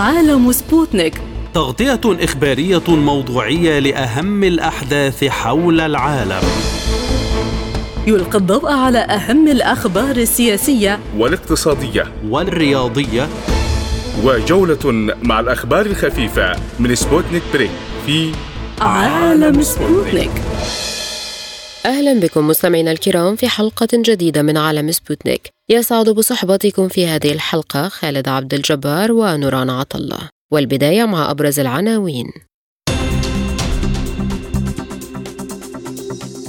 عالم سبوتنيك، تغطية إخبارية موضوعية لأهم الأحداث حول العالم. يلقي الضوء على أهم الأخبار السياسية والاقتصادية والرياضية، وجولة مع الأخبار الخفيفة من سبوتنيك بريك في عالم سبوتنيك. أهلا بكم مستمعينا الكرام في حلقة جديدة من عالم سبوتنيك. يسعد بصحبتكم في هذه الحلقة خالد عبد الجبار ونوران عطلة، والبداية مع أبرز العناوين.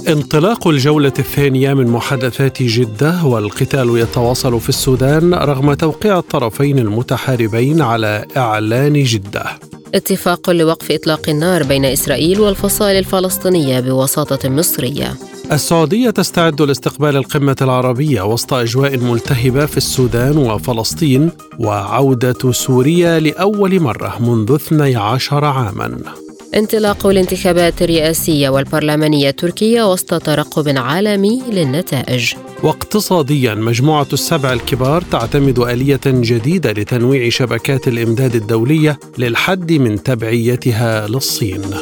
انطلاق الجولة الثانية من محادثات جدة، والقتال يتواصل في السودان رغم توقيع الطرفين المتحاربين على إعلان جدة. اتفاق لوقف إطلاق النار بين إسرائيل والفصائل الفلسطينية بوساطة مصرية. السعودية تستعد لاستقبال القمة العربية وسط أجواء ملتهبة في السودان وفلسطين، وعودة سوريا لأول مرة منذ 12 عاماً. انطلاق الانتخابات الرئاسية والبرلمانية التركية وسط ترقب عالمي للنتائج. واقتصادياً، مجموعة ال7 الكبار تعتمد آلية جديدة لتنويع شبكات الإمداد الدولية للحد من تبعيتها للصين.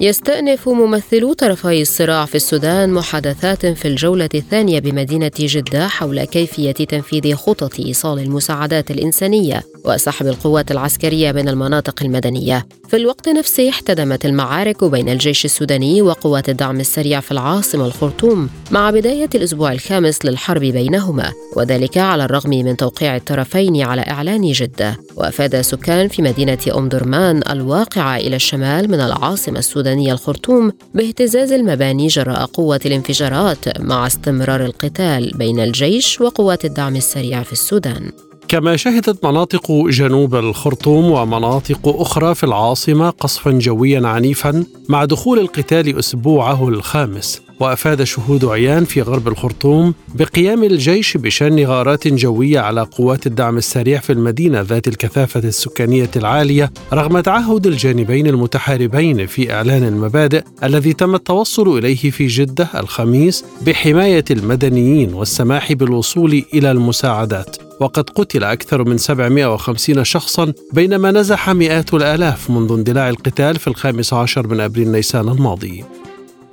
يستأنف ممثلو طرفي الصراع في السودان محادثات في الجولة الثانية بمدينة جدة حول كيفية تنفيذ خطط إيصال المساعدات الإنسانية وسحب القوات العسكرية من المناطق المدنية. في الوقت نفسه احتدمت المعارك بين الجيش السوداني وقوات الدعم السريع في العاصمة الخرطوم مع بداية الأسبوع الخامس للحرب بينهما، وذلك على الرغم من توقيع الطرفين على إعلان جدة. وأفاد سكان في مدينة أم درمان الواقعة إلى الشمال من العاصمة السودانية الخرطوم باهتزاز المباني جراء قوة الانفجارات مع استمرار القتال بين الجيش وقوات الدعم السريع في السودان. كما شهدت مناطق جنوب الخرطوم ومناطق أخرى في العاصمة قصفا جويا عنيفا مع دخول القتال أسبوعه الخامس. وأفاد شهود عيان في غرب الخرطوم بقيام الجيش بشن غارات جوية على قوات الدعم السريع في المدينة ذات الكثافة السكانية العالية، رغم تعهد الجانبين المتحاربين في إعلان المبادئ الذي تم التوصل إليه في جدة الخميس بحماية المدنيين والسماح بالوصول إلى المساعدات. وقد قتل أكثر من 750 شخصاً، بينما نزح مئات الآلاف منذ اندلاع القتال في 15 أبريل نيسان الماضي.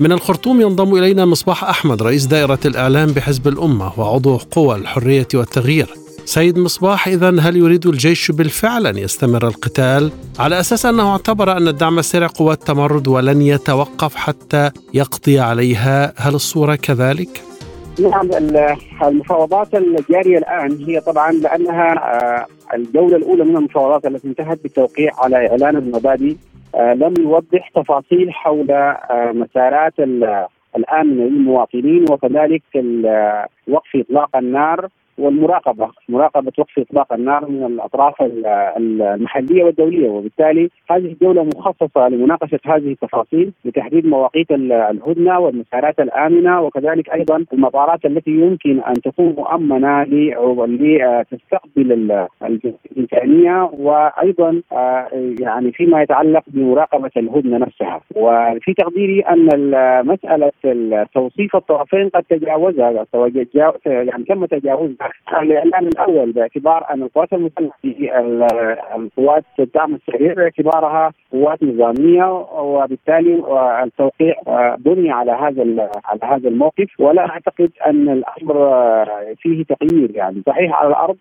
من الخرطوم ينضم إلينا مصباح أحمد، رئيس دائرة الإعلام بحزب الأمة وعضو قوى الحرية والتغيير. سيد مصباح، إذن هل يريد الجيش بالفعل أن يستمر القتال على أساس أنه اعتبر أن الدعم السريع قوات تمرد ولن يتوقف حتى يقضي عليها؟ هل الصورة كذلك؟ نعم، المفاوضات الجارية الآن هي طبعا لأنها الجولة الأولى من المفاوضات التي انتهت بالتوقيع على إعلان المبادئ لم يوضح تفاصيل حول مسارات الآن من المواطنين، وكذلك وقف إطلاق النار والمراقبة وقف إطلاق النار من الأطراف المحلية والدولية. وبالتالي هذه الجولة مخصصة لمناقشة هذه التفاصيل لتحديد مواقيت الهدنة والمسارات الآمنة، وكذلك أيضا المطارات التي يمكن أن تكون مؤمنة لتستقبل الإنسانية، وأيضا يعني فيما يتعلق بمراقبة الهدنة نفسها. وفي تقديري أن مسألة توصيف الطرفين قد تجاوزها، يعني تم تجاوزها الإعلان الأول، باعتبار أن القوات المسلحة القوات الدعم السريع باعتبارها قوات نظامية، وبالتالي التوقيع بني على هذا الموقف، ولا أعتقد أن الأمر فيه تغيير. يعني صحيح على الأرض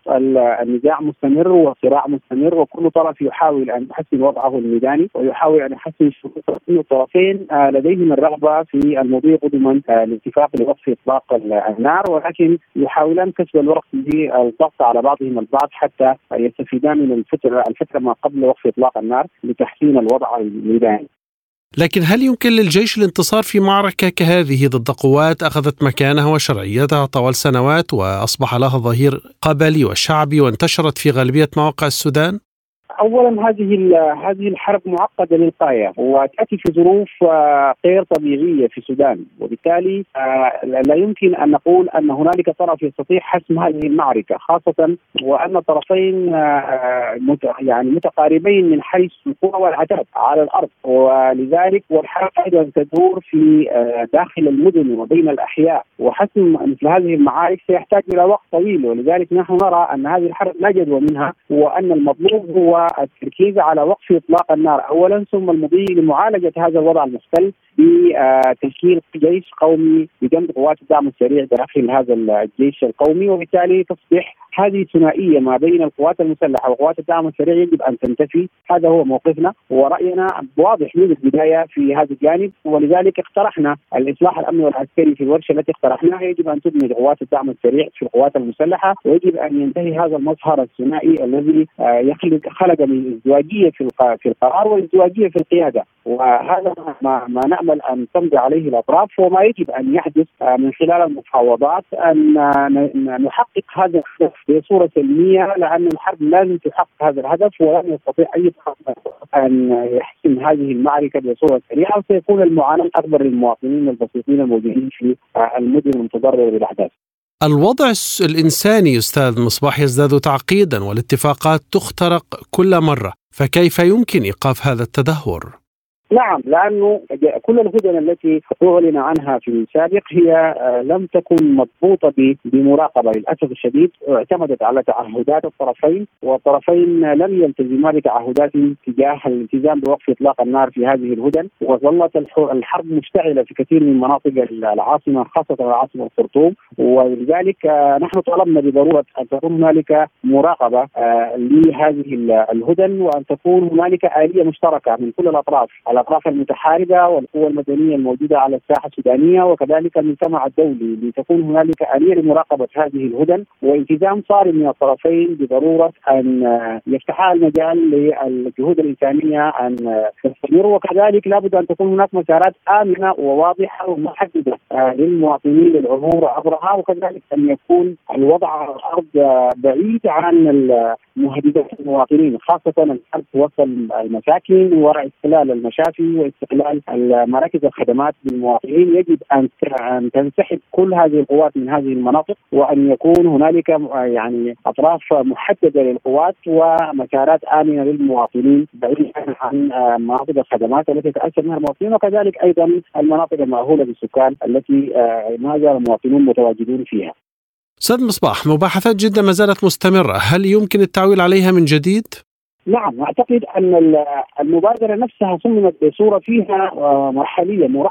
النزاع مستمر والصراع مستمر، وكل طرف يحاول أن يحسن وضعه الميداني ويحاول أن يحسن شروطه. الطرفين لديهم الرغبة في المضي قدما لاتفاق لوقف إطلاق النار، ولكن يحاولان كسب الوقت بالضغط على بعضهم البعض حتى يستفيدان من الفترة ما قبل وقف إطلاق النار لتحسين الوضع الميداني. لكن هل يمكن للجيش الانتصار في معركة كهذه ضد قوات أخذت مكانها وشرعيتها طوال سنوات وأصبح لها ظهير قبلي وشعبي وانتشرت في غالبية مواقع السودان؟ اولا هذه الحرب معقده للغايه وتاتي في ظروف غير طبيعيه في السودان، وبالتالي لا يمكن ان نقول ان هنالك طرف يستطيع حسم هذه المعركه، خاصه وان طرفين يعني متقاربين من حيث القوى والعتاد على الارض، ولذلك والحرب ايضا تدور في داخل المدن وبين الاحياء، وحسم مثل هذه المعارك سيحتاج الى وقت طويل، ولذلك نحن نرى ان هذه الحرب لا جدوى منها، وان المطلوب هو التركيز على وقف اطلاق النار اولا، ثم المضي لمعالجه هذا الوضع المختل بتشكيل جيش قومي بجنب قوات الدعم السريع داخل هذا الجيش القومي، وبالتالي تصبح هذه الثنائيه ما بين القوات المسلحه وقوات الدعم السريع يجب ان تنتفي. هذا هو موقفنا وراينا واضح من البدايه في هذا الجانب، ولذلك اقترحنا الاصلاح الامني والعسكري في الورشه التي اقترحناها يجب ان تدمج قوات الدعم السريع في القوات المسلحه، ويجب ان ينتهي هذا المظهر الثنائي الذي خلق من ازدواجيه في القرار وازدواجيه في القياده، وهذا ما نأمل أن تمضي عليه الأطراف، وما يجب أن يحدث من خلال المفاوضات أن نحقق هذا الهدف بصورة سلمية، لأن الحرب لن تحقق هذا الهدف ولن يستطيع أي طرف أن يحسم هذه المعركة بصورة سريعة، وسيكون المعاناة الأكبر للمواطنين البسيطين الموجودين في المدن المتضررة بالأحداث. الوضع الإنساني أستاذ مصباح يزداد تعقيدا والاتفاقات تخترق كل مرة، فكيف يمكن إيقاف هذا التدهور؟ نعم، لأنه كل الهدنة التي أعلن عنها في السابق هي لم تكن مضبوطة بمراقبة، للأسف الشديد اعتمدت على تعهدات الطرفين، والطرفين لم يلتزما بتعهدات تجاه الالتزام بوقف إطلاق النار في هذه الهدن، وظلت الحرب مشتعلة في كثير من مناطق العاصمة خاصة العاصمة الخرطوم، ولذلك نحن طلبنا بضرورة أن تكون هنالك مراقبة لهذه الهدن، وأن تكون هنالك آلية مشتركة من كل الأطراف، الأطراف المتحاربة والقوى المدنية الموجودة على الساحة السودانية وكذلك المجتمع الدولي، لتكون هنالك آلية لمراقبة هذه الهدن والتزام صارم من الطرفين بضرورة أن يفتحها المجال للجهود الإنسانية أن تستمر، وكذلك لابد أن تكون هناك مسارات آمنة وواضحة ومحددة للمواطنين للعبور عبرها، وكذلك أن يكون الوضع على الأرض بعيد عن مهددات المواطنين، خاصة الحرب وصل المساكن وراء استقلال المشافي واستقلال مراكز الخدمات للمواطنين. يجب أن تنسحب كل هذه القوات من هذه المناطق، وأن يكون هنالك يعني أطراف محددة للقوات ومسارات آمنة للمواطنين بعيدا عن مناطق الخدمات التي تأثر منها المواطنين، وكذلك أيضا المناطق المأهولة بالسكان التي ما زال المواطنين متواجدون فيها. أستاذ مصباح، مباحثات جدة ما زالت مستمرة، هل يمكن التعويل عليها من جديد؟ نعم، أعتقد أن المبادرة نفسها صممت بصورة فيها مرحلية من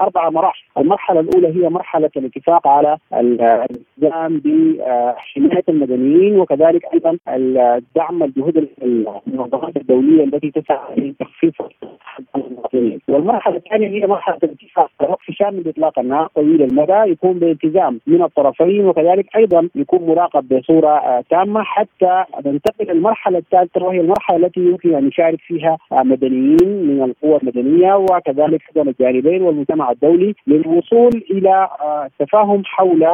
4 مراحل. المرحلة الأولى هي مرحلة الاتفاق على الالتزام بحماية المدنيين، وكذلك أيضا الدعم الجهود المنظمات الدولية التي تسعى لتخفيف المواطنين. والمرحلة الثانية هي مرحلة الاتفاق على وقف شامل بإطلاق النار طويل المدى، يكون بالالتزام من الطرفين وكذلك أيضا يكون مراقب بصورة تامة، حتى ننتقل المرحلة الثالثة وهي المرحلة التي يمكن أن يشارك فيها مدنيين من القوى المدنية وكذلك أيضا الجانبين والمجتمع الدولي، للوصول إلى تفاهم حول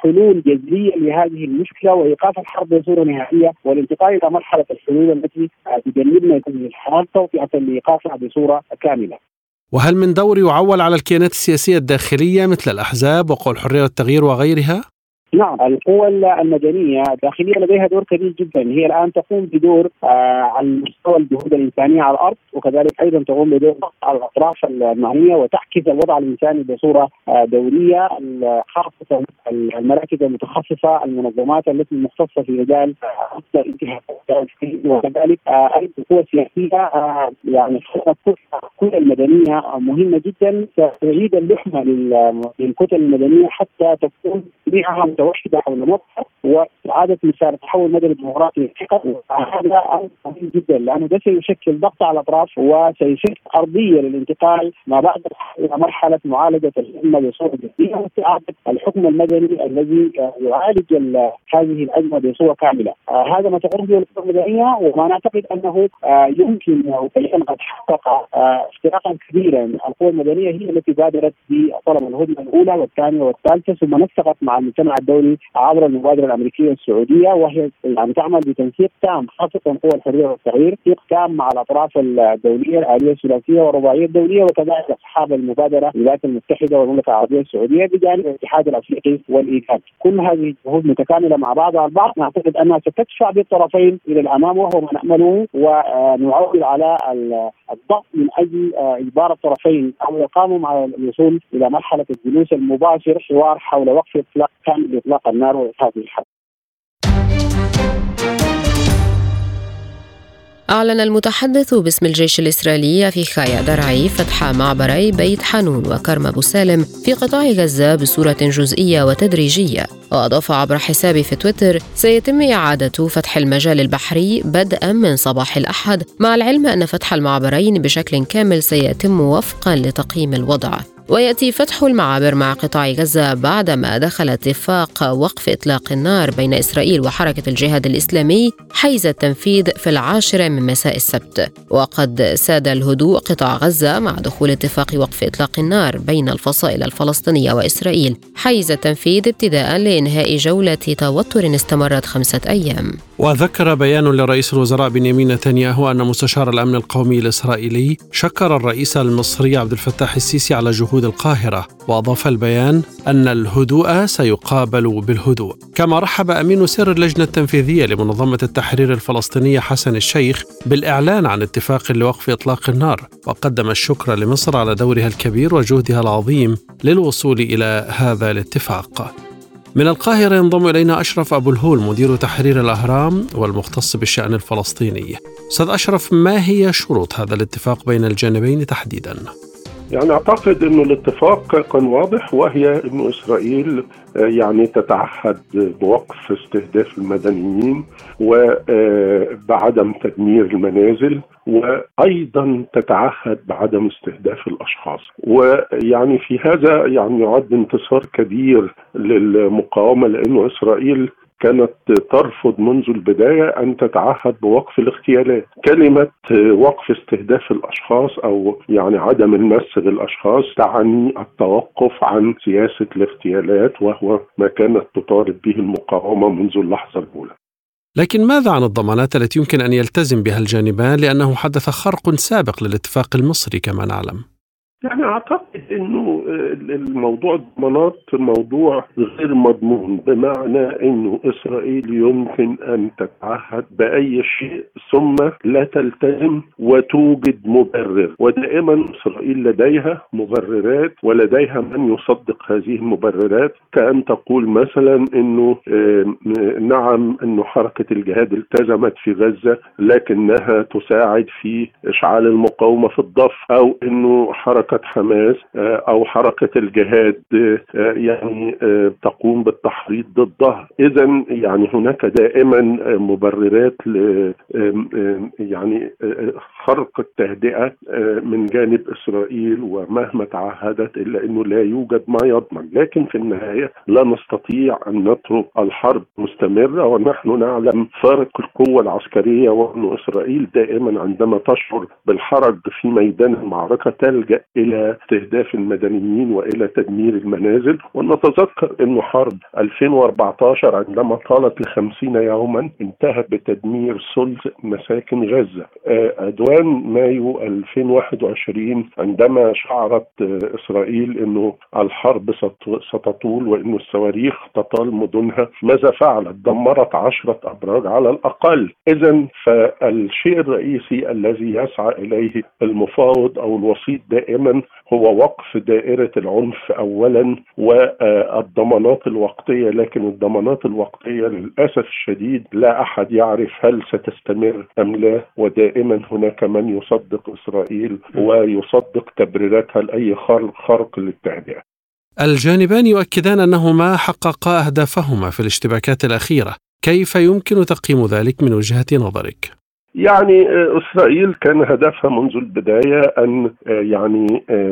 حلول جذرية لهذه المشكلة وإيقاف الحرب بصورة نهائية، والانتقال إلى مرحلة الحلول التي تجنبنا هذه الحرب توقيعا لإيقافها بصورة كاملة. وهل من دور يعول على الكيانات السياسية الداخلية مثل الأحزاب وقوى الحرية والتغيير وغيرها؟ نعم، القوى المدنية الداخلية لديها دور كبير جدا، هي الآن تقوم بدور على مستوى الجهود الإنسانية على الأرض، وكذلك أيضا تقوم بدور على الأطراف المعنية وتعكس الوضع الإنساني بصورة دورية، خاصة المراكز المتخصصة المنظمات التي مختصة في مجال الانتهاكات، وكذلك القوى السياسية يعني الكتل المدنية مهمة جدا، تعيد اللحمة للكتل المدنية حتى تكون جميعها متوحدة حول الموضوع وإعادة مسار التحول المدني الديمقراطي. هذا أمر مهم جدا لأنه ده سيشكل ضغط على الأطراف وسيشكل أرضية للانتقال ما بعد إلى مرحلة معالجة الأزمة بصورة جدية واستعادة الحكم المدني الذي يعالج هذه الأزمة بصورة كاملة. هذا ما تعرضه الأمم المدنية، وما نعتقد أنه يمكن وفعلا قد حقق افتراقا كبيرا. القوى المدنية هي التي بادرت بطلب الهدنة الأولى والثانية والثالثة، ثم نسقت مع المجتمع الدولي عبر المبادرة الأمريكية السعودية، وهي عم تعمل بتنسيق تام خاصة قوى الحرية والتغيير، تنسيق تام مع الأطراف الدولية الآلية الثلاثية والرباعية الدولية، وكذلك أصحاب المبادرة الولايات المتحدة والمملكة العربية السعودية بجانب الاتحاد الأفريقي والإيجاد. كل هذه جهود متكاملة مع بعضها البعض، نعتقد أنها ستدفع بالطرفين إلى الأمام وهو ما نأمله، ونعول على الضغط من أجل إجبار الطرفين أو إقامهم على الوصول إلى مرحلة الجلوس المباشر، حوار حول وقف إطلاق كامل إطلاق النار وإنهاء الحرب. أعلن المتحدث باسم الجيش الإسرائيلي أفيخاي درعي فتح معبري بيت حانون وكرم أبو سالم في قطاع غزة بصورة جزئية وتدريجية، وأضاف عبر حسابه في تويتر: سيتم إعادة فتح المجال البحري بدءا من صباح الأحد، مع العلم أن فتح المعبرين بشكل كامل سيتم وفقا لتقييم الوضع. ويأتي فتح المعابر مع قطاع غزة بعدما دخل اتفاق وقف إطلاق النار بين إسرائيل وحركة الجهاد الإسلامي حيز التنفيذ في 10 من مساء السبت، وقد ساد الهدوء قطاع غزة مع دخول اتفاق وقف إطلاق النار بين الفصائل الفلسطينية وإسرائيل حيز التنفيذ ابتداء لإنهاء جولة توتر استمرت 5 أيام. وذكر بيان لرئيس الوزراء بن يمين نتنياهو أن مستشار الأمن القومي الإسرائيلي شكر الرئيس المصري عبد الفتاح السيسي على جهود القاهرة، وأضاف البيان أن الهدوء سيقابل بالهدوء. كما رحب أمين سر اللجنة التنفيذية لمنظمة التحرير الفلسطينية حسن الشيخ بالإعلان عن اتفاق لوقف إطلاق النار، وقدم الشكر لمصر على دورها الكبير وجهدها العظيم للوصول إلى هذا الاتفاق. من القاهرة ينضم إلينا أشرف أبو الهول، مدير تحرير الأهرام والمختص بالشأن الفلسطيني. أستاذ أشرف، ما هي شروط هذا الاتفاق بين الجانبين تحديداً؟ يعني أعتقد أنه الاتفاق كان واضح، وهي أن إسرائيل تتعهد بوقف استهداف المدنيين وبعدم تدمير المنازل، وأيضا تتعهد بعدم استهداف الأشخاص. ويعني في هذا يعد انتصار كبير للمقاومة، لأن إسرائيل كانت ترفض منذ البداية أن تتعهد بوقف الاغتيالات. كلمة وقف استهداف الأشخاص أو عدم المس بالأشخاص تعني التوقف عن سياسة الاغتيالات، وهو ما كانت تطالب به المقاومة منذ اللحظة الأولى. لكن ماذا عن الضمانات التي يمكن أن يلتزم بها الجانبان، لأنه حدث خرق سابق للاتفاق المصري كما نعلم؟ أعتقد أنه الموضوع الضمانات موضوع غير مضمون، بمعنى أنه إسرائيل يمكن أن تتعهد بأي شيء ثم لا تلتزم وتوجد مبرر، ودائما إسرائيل لديها مبررات ولديها من يصدق هذه المبررات، كأن تقول مثلا أنه نعم أنه حركة الجهاد التزمت في غزة لكنها تساعد في إشعال المقاومة في الضف، أو أنه حركة حماس أو حركة الجهاد تقوم بالتحريض ضدها. إذن هناك دائما مبررات خرق التهدئة من جانب إسرائيل، ومهما تعهدت إلا أنه لا يوجد ما يضمن. لكن في النهاية لا نستطيع أن نترك الحرب مستمرة، ونحن نعلم فارق القوة العسكرية، وأن إسرائيل دائما عندما تشعر بالحرج في ميدان المعركة تلجأ إلى استهداف المدنيين وإلى تدمير المنازل. ونتذكر أن حرب 2014 عندما طالت 50 يوما انتهت بتدمير ثلث مساكن غزة. أدوان مايو 2021 عندما شعرت إسرائيل أنه الحرب ستطول وأن الصواريخ تطال مدنها، ماذا فعلت؟ دمرت 10 أبراج على الأقل. إذن فالشيء الرئيسي الذي يسعى إليه المفاوض أو الوسيط دائما هو وقف دائرة العنف أولا، والضمانات الوقتية. لكن الضمانات الوقتية للأسف الشديد لا أحد يعرف هل ستستمر أم لا، ودائما هناك من يصدق إسرائيل ويصدق تبريراتها لأي خرق للتهدئة. الجانبان يؤكدان أنهما حققا أهدافهما في الاشتباكات الأخيرة، كيف يمكن تقييم ذلك من وجهة نظرك؟ يعني إسرائيل كان هدفها منذ البداية أن يعني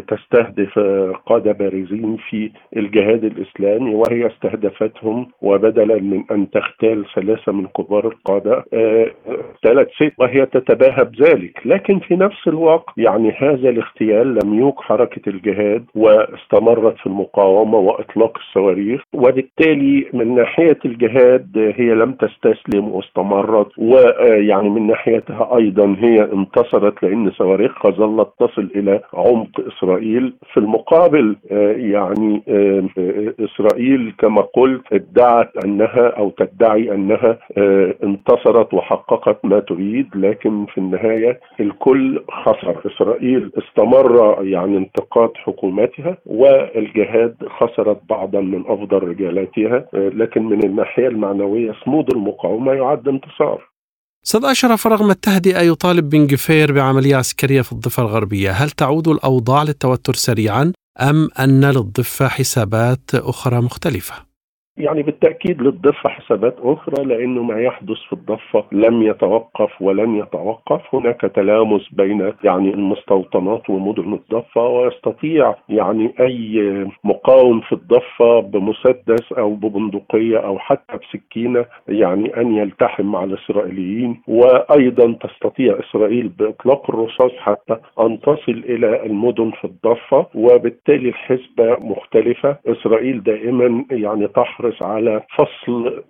تستهدف قادة بارزين في الجهاد الإسلامي، وهي استهدفتهم، وبدلا من أن تغتال ثلاثة من كبار القادة اغتالت ست، وهي تتباهى بذلك. لكن في نفس الوقت يعني هذا الاغتيال لم يوق حركة الجهاد، واستمرت في المقاومة وإطلاق الصواريخ، وبالتالي من ناحية الجهاد هي لم تستسلم واستمرت، ويعني من ناحية أيضا هي انتصرت، لأن صواريخها ظلت تصل إلى عمق إسرائيل. في المقابل يعني إسرائيل كما قلت ادعت أنها أو تدعي أنها انتصرت وحققت ما تريد، لكن في النهاية الكل خسر. إسرائيل استمر يعني انتقاد حكومتها، والجهاد خسرت بعضا من أفضل رجالاتها، لكن من الناحية المعنوية صمود المقاومة يعد انتصار. أستاذ أشرف، رغم التهدئة يطالب بن جفير بعملية عسكرية في الضفة الغربية، هل تعود الأوضاع للتوتر سريعا أم أن للضفة حسابات أخرى مختلفة؟ يعني بالتأكيد للضفة حسابات أخرى، لأنه ما يحدث في الضفة لم يتوقف ولن يتوقف. هناك تلامس بين يعني المستوطنات ومدن الضفة، ويستطيع يعني أي مقاوم في الضفة بمسدس أو ببندقية أو حتى بسكينة يعني أن يلتحم مع الإسرائيليين، وأيضا تستطيع إسرائيل بإطلاق الرصاص حتى أن تصل إلى المدن في الضفة، وبالتالي الحسبة مختلفة. إسرائيل دائما يعني تحرص على فصل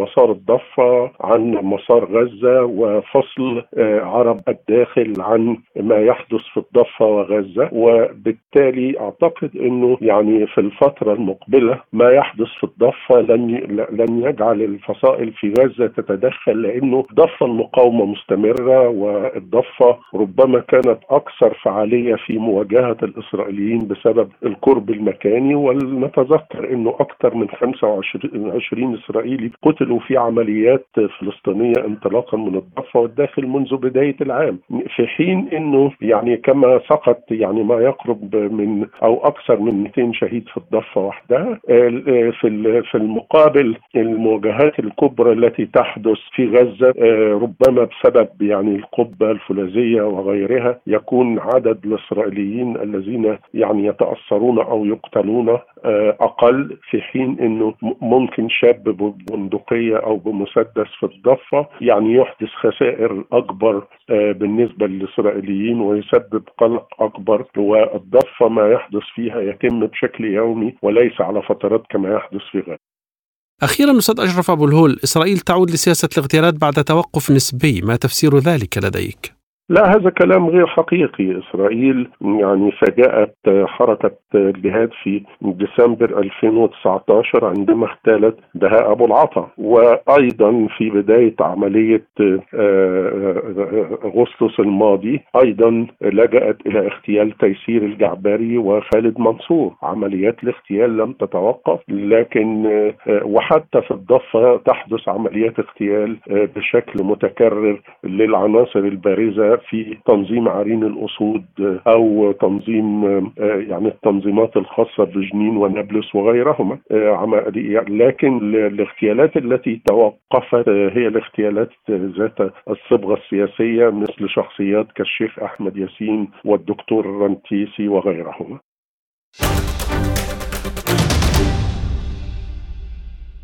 مسار الضفة عن مسار غزة، وفصل عرب الداخل عن ما يحدث في الضفة وغزة، وبالتالي أعتقد أنه يعني في الفترة المقبلة ما يحدث في الضفة لن يجعل الفصائل في غزة تتدخل، لأنه ضفة المقاومة مستمرة، والضفة ربما كانت أكثر فعالية في مواجهة الإسرائيليين بسبب القرب المكاني. ولنتذكر أنه أكثر من 25 إسرائيلي قتلوا في عمليات فلسطينية انطلاقا من الضفة والداخل منذ بداية العام، في حين أنه يعني كما سقط يعني ما يقرب من أو أكثر من 200 شهيد في الضفة وحدها. في المقابل المواجهات الكبرى التي تحدث في غزة ربما بسبب يعني القبة الفولاذية وغيرها يكون عدد الإسرائيليين الذين يعني يتأثرون أو يقتلون أقل، في حين أنه ممكن شاب ببندقية أو بمسدس في الضفة يعني يحدث خسائر أكبر بالنسبة للإسرائيليين ويسبب قلق أكبر. والضفة ما يحدث فيها يتم بشكل يومي وليس على فترات كما يحدث في غزة. أخيرا أستاذ أشرف أبو الهول، إسرائيل تعود لسياسة الاغتيالات بعد توقف نسبي، ما تفسير ذلك لديك؟ لا، هذا كلام غير حقيقي. إسرائيل يعني فاجأت حركة الجهاد في ديسمبر 2019 عندما اغتالت دهاء أبو العطا، وأيضا في بداية عملية أغسطس الماضي أيضا لجأت إلى اغتيال تيسير الجعبري وخالد منصور. عمليات الاغتيال لم تتوقف، لكن وحتى في الضفة تحدث عمليات اغتيال بشكل متكرر للعناصر البارزة في تنظيم عرين الأسود أو تنظيم يعني التنظيمات الخاصة بجنين ونابلس وغيرهما. لكن الاغتيالات التي توقفت هي الاغتيالات ذات الصبغة السياسية، مثل شخصيات كالشيخ أحمد ياسين والدكتور رنتيسي وغيرهما.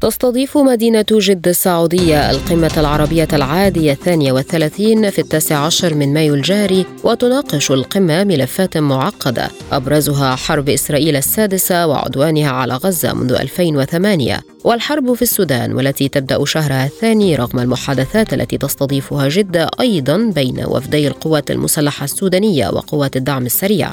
تستضيف مدينة جدة السعودية القمة العربية العادية 32 في 19 من مايو الجاري، وتناقش القمة ملفات معقدة أبرزها حرب إسرائيل السادسة وعدوانها على غزة منذ 2008، والحرب في السودان والتي تبدأ شهرها الثاني، رغم المحادثات التي تستضيفها جدة أيضا بين وفدي القوات المسلحة السودانية وقوات الدعم السريع.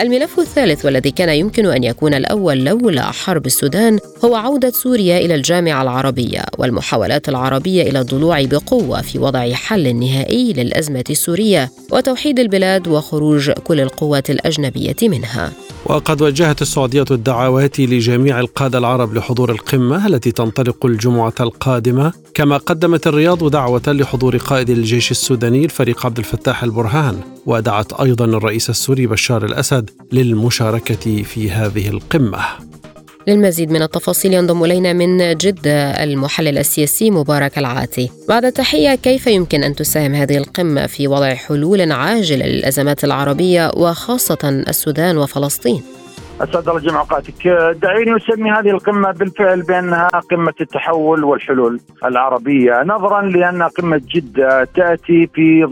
الملف الثالث والذي كان يمكن أن يكون الأول لولا حرب السودان هو عودة سوريا إلى الجامعة العربية والمحاولات العربية إلى الضلوع بقوة في وضع حل نهائي للأزمة السورية وتوحيد البلاد وخروج كل القوات الأجنبية منها. وقد وجهت السعودية الدعوات لجميع القادة العرب لحضور القمة التي تنطلق الجمعة القادمة، كما قدمت الرياض دعوة لحضور قائد الجيش السوداني الفريق عبد الفتاح البرهان، ودعت أيضا الرئيس السوري بشار الأسد للمشاركة في هذه القمة. للمزيد من التفاصيل ينضم إلينا من جدة المحلل السياسي مبارك العاتي. بعد تحية، كيف يمكن أن تساهم هذه القمة في وضع حلول عاجلة للأزمات العربية وخاصة السودان وفلسطين؟ أستاذ رجب أوقاتك، دعيني أسمي هذه القمة بالفعل بأنها قمة التحول والحلول العربية، نظرا لأن قمة جدة تأتي في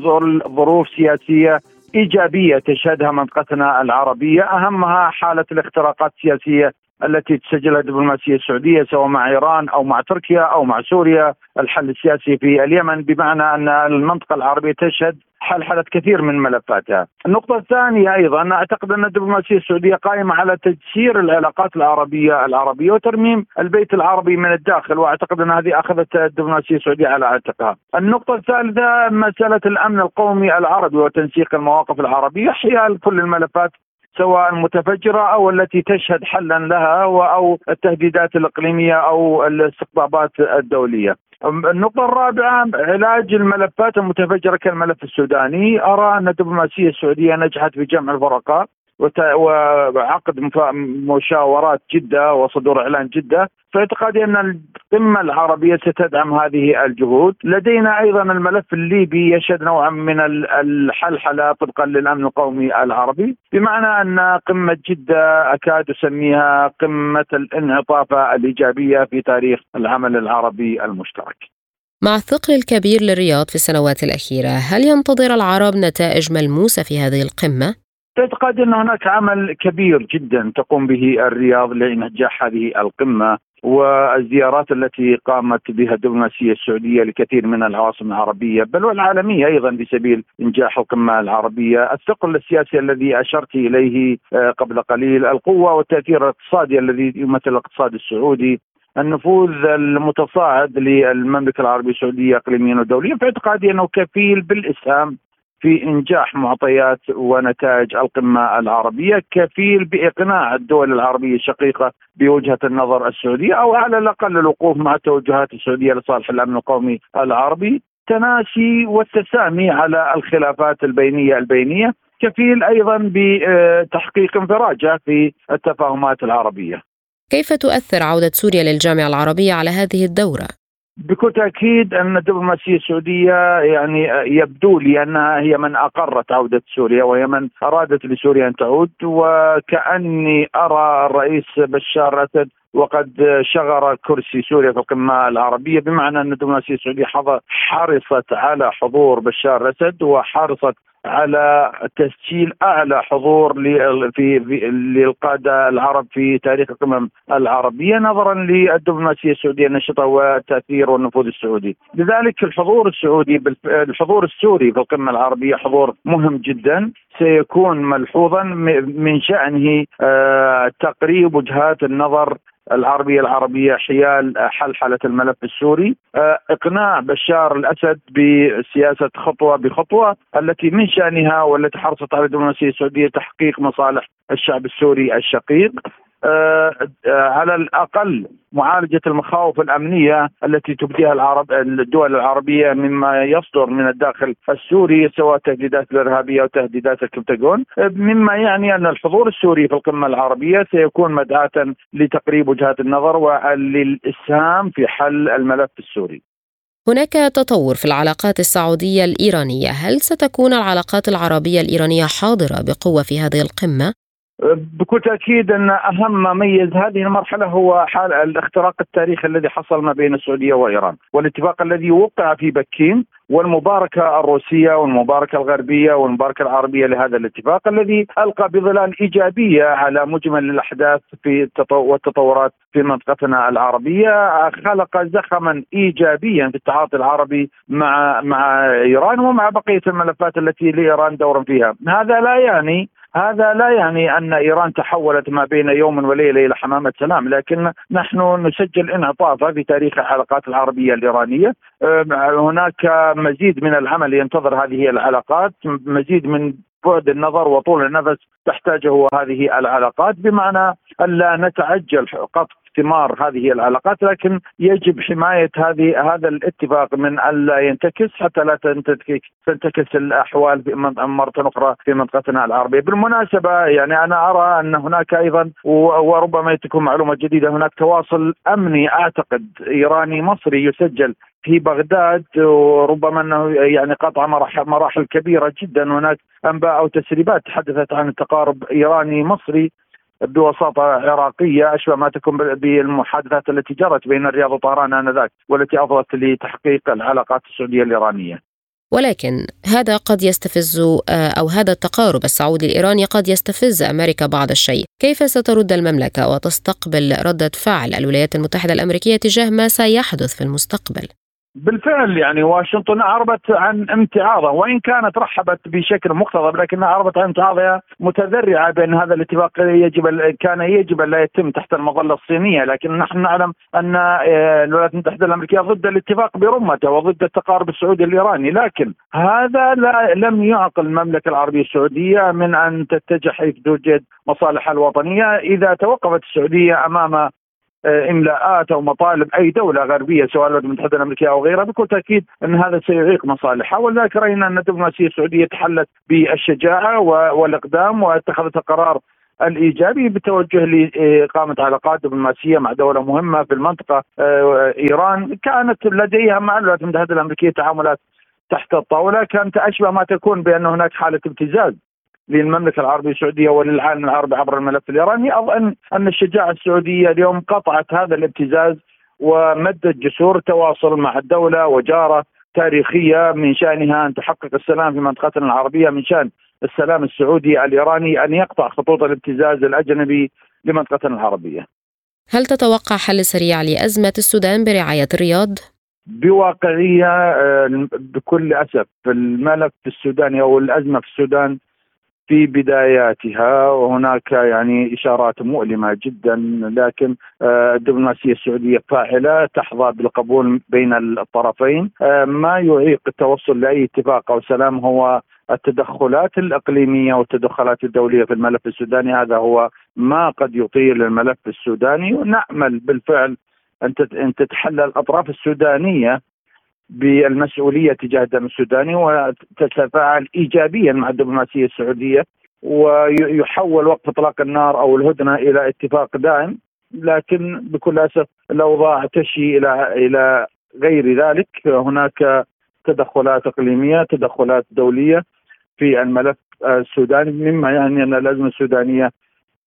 ظروف سياسية إيجابية تشهدها منطقتنا العربية، أهمها حالة الاختراقات السياسية التي تسجلها الدبلوماسية السعودية سواء مع إيران أو مع تركيا أو مع سوريا، الحل السياسي في اليمن، بمعنى أن المنطقة العربية تشهد حلت كثير من ملفاتها. النقطة الثانية أيضا، أعتقد أن الدبلوماسية السعودية قائمة على تجسير العلاقات العربية وترميم البيت العربي من الداخل، وأعتقد أن هذه أخذت الدبلوماسية السعودية على عاتقها. النقطة الثالثة، مسألة الأمن القومي العربي وتنسيق المواقف العربية حيال كل الملفات سواء المتفجرة أو التي تشهد حلا لها أو التهديدات الإقليمية أو الاستقطابات الدولية. النقطة الرابعة، علاج الملفات المتفجرة كالملف السوداني. أرى أن الدبلوماسية السعودية نجحت في جمع الفرقاء وعقد مشاورات جدة وصدور إعلان جدة، فاعتقادي أن القمة العربية ستدعم هذه الجهود. لدينا أيضا الملف الليبي يشهد نوعا من الحلحلة طبقا للأمن القومي العربي، بمعنى أن قمة جدة أكاد أسميها قمة الانعطافة الإيجابية في تاريخ العمل العربي المشترك. مع الثقل الكبير للرياض في السنوات الأخيرة، هل ينتظر العرب نتائج ملموسة في هذه القمة؟ أعتقد أن هناك عمل كبير جدا تقوم به الرياض لنجاح هذه القمة، والزيارات التي قامت بها الدبلوماسية السعودية لكثير من العواصم العربية بل والعالمية أيضا في سبيل إنجاح القمة العربية. الثقل السياسي الذي أشرت إليه قبل قليل، القوة والتأثير الاقتصادي الذي يمثل الاقتصاد السعودي، النفوذ المتصاعد للمملكة العربية السعودية إقليميا ودوليا، فاعتقادي أنه كفيل بالإسهام في إنجاح معطيات ونتائج القمة العربية، كفيل بإقناع الدول العربية الشقيقة بوجهة النظر السعودية، أو على الأقل الوقوف مع التوجهات السعودية لصالح الأمن القومي العربي، تناشي والتسامي على الخلافات البينية، كفيل أيضا بتحقيق انفراجة في التفاهمات العربية. كيف تؤثر عودة سوريا للجامعة العربية على هذه الدورة؟ بكل تأكيد أن الدبلوماسية السعودية يبدو لي أنها هي من أقرت عودة سوريا وهي من أرادت لسوريا أن تعود، وكأني أرى الرئيس بشار الأسد وقد شغر كرسي سوريا في القمة العربية، بمعنى أن الدبلوماسية السعودية حرصت على حضور بشار الأسد وحرصت على تسجيل أعلى حضور للقادة العرب في تاريخ القمم العربية، نظرا للدبلوماسية السعودية النشطة والتأثير والنفوذ السعودي. لذلك الحضور السوري في القمة العربية حضور مهم جدا، سيكون ملحوظا من شأنه تقريب وجهات النظر العربية حيال حلحلة الملف السوري، إقناع بشار الأسد بسياسة خطوة بخطوة التي من شأنها والتي حرصت على الدبلوماسية السعودية تحقيق مصالح الشعب السوري الشقيق، على الأقل معالجة المخاوف الأمنية التي تبديها الدول العربية مما يصدر من الداخل السوري سواء تهديدات الإرهابية أو تهديدات البنتاغون، مما يعني أن الحضور السوري في القمة العربية سيكون مدعاة لتقريب وجهات النظر وللإسهام في حل الملف السوري. هناك تطور في العلاقات السعودية الإيرانية، هل ستكون العلاقات العربية الإيرانية حاضرة بقوة في هذه القمة؟ بكل تأكيد أن أهم ما ميز هذه المرحلة هو حال الاختراق التاريخي الذي حصل ما بين السعودية وإيران، والاتفاق الذي وقع في بكين، والمباركة الروسية والمباركة الغربية والمباركة العربية لهذا الاتفاق الذي ألقى بظلال إيجابية على مجمل الأحداث والتطورات في منطقتنا العربية، خلق زخما إيجابيا في التعاطي العربي مع إيران ومع بقية الملفات التي لإيران دورا فيها. هذا لا يعني أن إيران تحولت ما بين يوم وليلة إلى حمامة سلام، لكن نحن نسجل انعطافا في تاريخ العلاقات العربية الإيرانية. هناك مزيد من العمل ينتظر هذه العلاقات، مزيد من بعد النظر وطول النفس تحتاجه هذه العلاقات، بمعنى ألا نتعجل قط استمار هذه العلاقات، لكن يجب حماية هذا الاتفاق من ألا ينتكس حتى لا تنتكس الأحوال مرة أخرى في منطقتنا العربية. بالمناسبة يعني أنا أرى أن هناك أيضا وربما تكون معلومة جديدة، هناك تواصل أمني أعتقد إيراني مصري يسجل في بغداد، وربما أنه يعني قطع مراحل كبيرة جدا. هناك أنباء أو تسريبات تحدثت عن تقارب إيراني مصري بوساطة عراقية أشبه ما تكون بالمحادثات التي جرت بين الرياض وطهران آنذاك، والتي أفضت لتحقيق العلاقات السعودية الإيرانية. ولكن هذا قد يستفز، أو هذا التقارب السعودي الإيراني قد يستفز أمريكا بعض الشيء. كيف سترد المملكة وتستقبل ردة فعل الولايات المتحدة الأمريكية تجاه ما سيحدث في المستقبل؟ بالفعل يعني واشنطن أعربت عن امتعاضها، وإن كانت رحبت بشكل مقتضب، لكنها أعربت عن امتعاضها متذرعة بأن هذا الاتفاق يجب أن لا يتم تحت المظلة الصينية. لكن نحن نعلم أن الولايات المتحدة الأمريكية ضد الاتفاق برمته وضد التقارب السعودي الإيراني، لكن هذا لم يعقل المملكة العربية السعودية من أن تتجه حيث توجد مصالحها الوطنية. إذا توقفت السعودية أمام إملاءات أو مطالب أي دولة غربية سواء الولايات المتحدة الأمريكية أو غيرها، بكل تأكيد أن هذا سيعيق مصالحها. ولذلك رأينا أن الدبلوماسية السعودية تحلت بالشجاعة والإقدام، واتخذت القرار الإيجابي بالتوجه لإقامة علاقات دبلوماسية مع دولة مهمة في المنطقة إيران. كانت لديها مع الولايات المتحدة الأمريكية تعاملات تحت الطاولة، كانت أشبه ما تكون بأن هناك حالة ابتزاز للمملكة العربية السعودية وللعالم العربي عبر الملف الإيراني. أظن أن الشجاعة السعودية اليوم قطعت هذا الابتزاز ومدت جسور تواصل مع الدولة وجارة تاريخية من شأنها أن تحقق السلام في منطقتنا العربية، من شأن السلام السعودي الإيراني أن يقطع خطوط الابتزاز الأجنبي لمنطقتنا العربية. هل تتوقع حل سريع لأزمة السودان برعاية الرياض؟ بواقعية بكل أسف الملف السوداني أو الأزمة في السودان في بداياتها، وهناك يعني إشارات مؤلمة جدا، لكن الدبلوماسية السعودية فاعلة تحظى بالقبول بين الطرفين. ما يعيق التوصل لأي اتفاق أو سلام هو التدخلات الإقليمية والتدخلات الدولية في الملف السوداني، هذا هو ما قد يطيل الملف السوداني. ونأمل بالفعل أن تتحلى الأطراف السودانية بالمسؤولية تجاه الدم السوداني وتتفاعل إيجابيا مع الدبلوماسية السعودية، ويحول وقف إطلاق النار أو الهدنة إلى اتفاق دائم. لكن بكل أسف الأوضاع تشي إلى غير ذلك، هناك تدخلات إقليمية تدخلات دولية في الملف السوداني، مما يعني أن الأزمة السودانية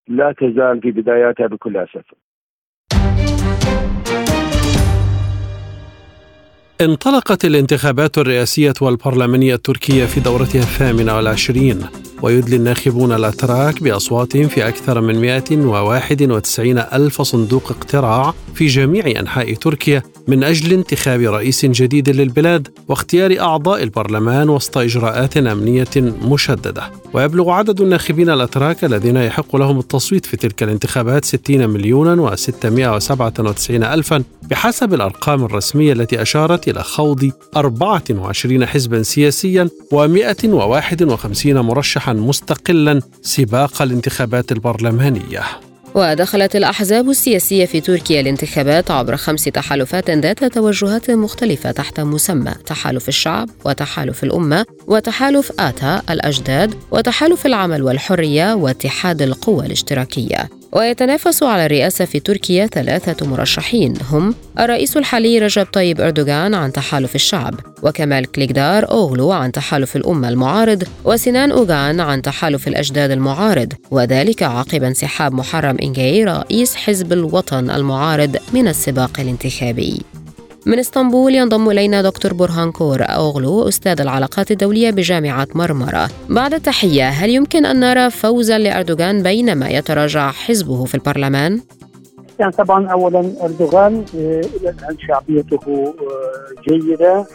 لا تزال في بداياتها بكل أسف. انطلقت الانتخابات الرئاسية والبرلمانية التركية في دورتها 28، ويدلي الناخبون الأتراك بأصواتهم في أكثر من 191,000 صندوق اقتراع في جميع أنحاء تركيا من أجل انتخاب رئيس جديد للبلاد واختيار أعضاء البرلمان وسط إجراءات أمنية مشددة. ويبلغ عدد الناخبين الأتراك الذين يحق لهم التصويت في تلك الانتخابات 60,697,000 بحسب الأرقام الرسمية التي أشارت إلى خوض 24 حزبا سياسيا و151 مرشحا مستقلا سباق الانتخابات البرلمانية. ودخلت الأحزاب السياسية في تركيا الانتخابات عبر 5 تحالفات ذات توجهات مختلفة تحت مسمى تحالف الشعب وتحالف الأمة وتحالف آتا الأجداد وتحالف العمل والحرية واتحاد القوى الاشتراكية. ويتنافس على الرئاسة في تركيا 3 مرشحين هم الرئيس الحالي رجب طيب اردوغان عن تحالف الشعب، وكمال كليكدار أوغلو عن تحالف الأمة المعارض، وسنان أوغان عن تحالف الأجداد المعارض، وذلك عقب انسحاب محرم إنجيرا رئيس حزب الوطن المعارض من السباق الانتخابي. من اسطنبول ينضم إلينا دكتور برهان كور أوغلو أستاذ العلاقات الدولية بجامعة مرمرة. بعد التحية، هل يمكن أن نرى فوزا لأردوغان بينما يتراجع حزبه في البرلمان؟ يعني طبعا أولا أردوغان الآن شعبيته جيدة،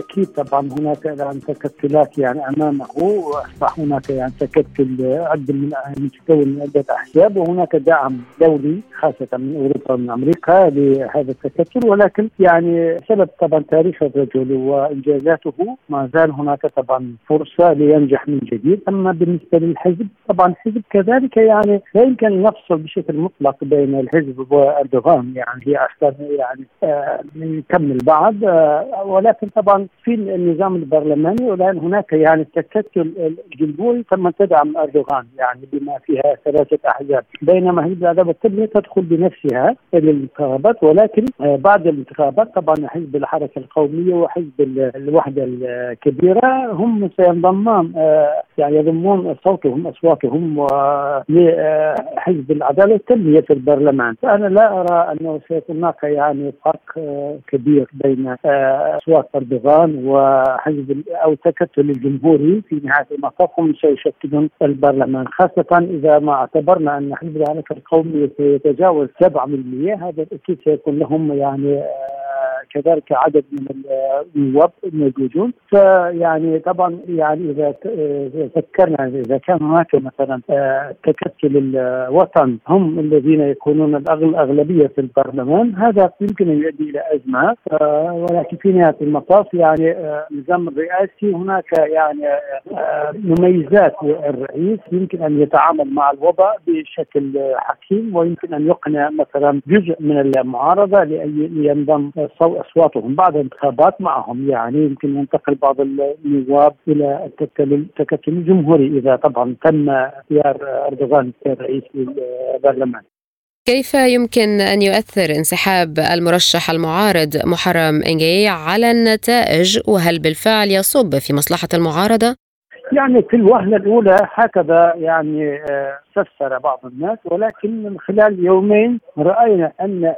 أكيد طبعا هناك الآن تكتلات يعني أمامه، وأصبح هناك يعني تكتل عدد من عدة أحزاب، وهناك دعم دولي خاصة من أوروبا ومن أمريكا لهذا التكتل. ولكن يعني سبب طبعا تاريخ الرجل وإنجازاته ما زال هناك طبعا فرصة لينجح من جديد. أما بالنسبة للحزب طبعا الحزب كذلك يعني لا يمكن أن نفصل بشكل مطلق بين الحزب اردوغان يعني هي أكثر يعني نكمل بعض، ولكن طبعا في النظام البرلماني والآن هناك يعني التشكل الجمهوري تم تدعم اردوغان يعني بما فيها 3 أحزاب، بينما حزب العداله التنميه تدخل بنفسها للانتخابات، ولكن بعد الانتخابات طبعا حزب الحركه القوميه وحزب الوحده الكبيره هم سينضمان يعني يضمون صوتهم اصواتهم لحزب العداله التنميه في البرلمان. فانا لا ارى انه سيكون هناك يعني فرق كبير بين اصوات اردوغان وحزب او التكتل الجمهوري في نهايه المطاف، هم سيشكلون البرلمان، خاصه اذا ما اعتبرنا ان حزب الحركه القوميه سيتجاوز 7%، هذا اكيد سيكون لهم يعني كذلك عدد من النواب الموجودون. فيعني طبعا يعني اذا فكرنا اذا كان هناك مثلا تكتل الوطن هم الذين يكونون الاغلبيه في البرلمان، هذا يمكن ان يؤدي الى ازمه، ولكن في نهايه المطاف يعني النظام الرئاسي هناك يعني مميزات للرئيس، يمكن ان يتعامل مع الوضع بشكل حكيم، ويمكن ان يقنع مثلا جزء من المعارضه لينضم اصواتهم بعد الانتخابات معهم، يعني يمكن ينتقل بعض النواب الى التكتل الجمهوري اذا طبعا تم اختيار اردوغان كرئيس للبرلمان. كيف يمكن ان يؤثر انسحاب المرشح المعارض محرم إنجيرا على النتائج، وهل بالفعل يصب في مصلحة المعارضة؟ يعني في الوهلة الأولى هكذا يعني فسر بعض الناس، ولكن من خلال يومين رأينا أن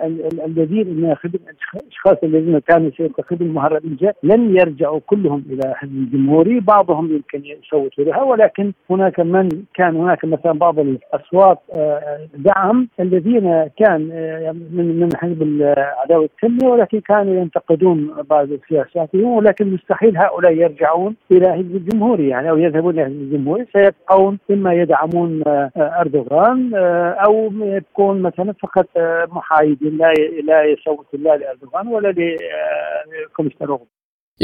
الأشخاص الذين كانوا سينتخبون محرم إنجيرا لن يرجعوا كلهم إلى حزب الجمهوري، بعضهم يمكن يصوتوا لها، ولكن هناك من كان هناك مثلا بعض الأصوات دعم الذين كان من حزب العداوة التنمية، ولكن كانوا ينتقدون بعض سياساتهم، ولكن مستحيل هؤلاء يرجعون إلى حزب الجمهوري يعني أو يذهبون إلى حزب الجمهوري، سيبقون إما يدعمون أردوغان أو يكون مثلا فقط محايدين لا يصوتون لا لأردوغان ولا لكمشتر أوغلو.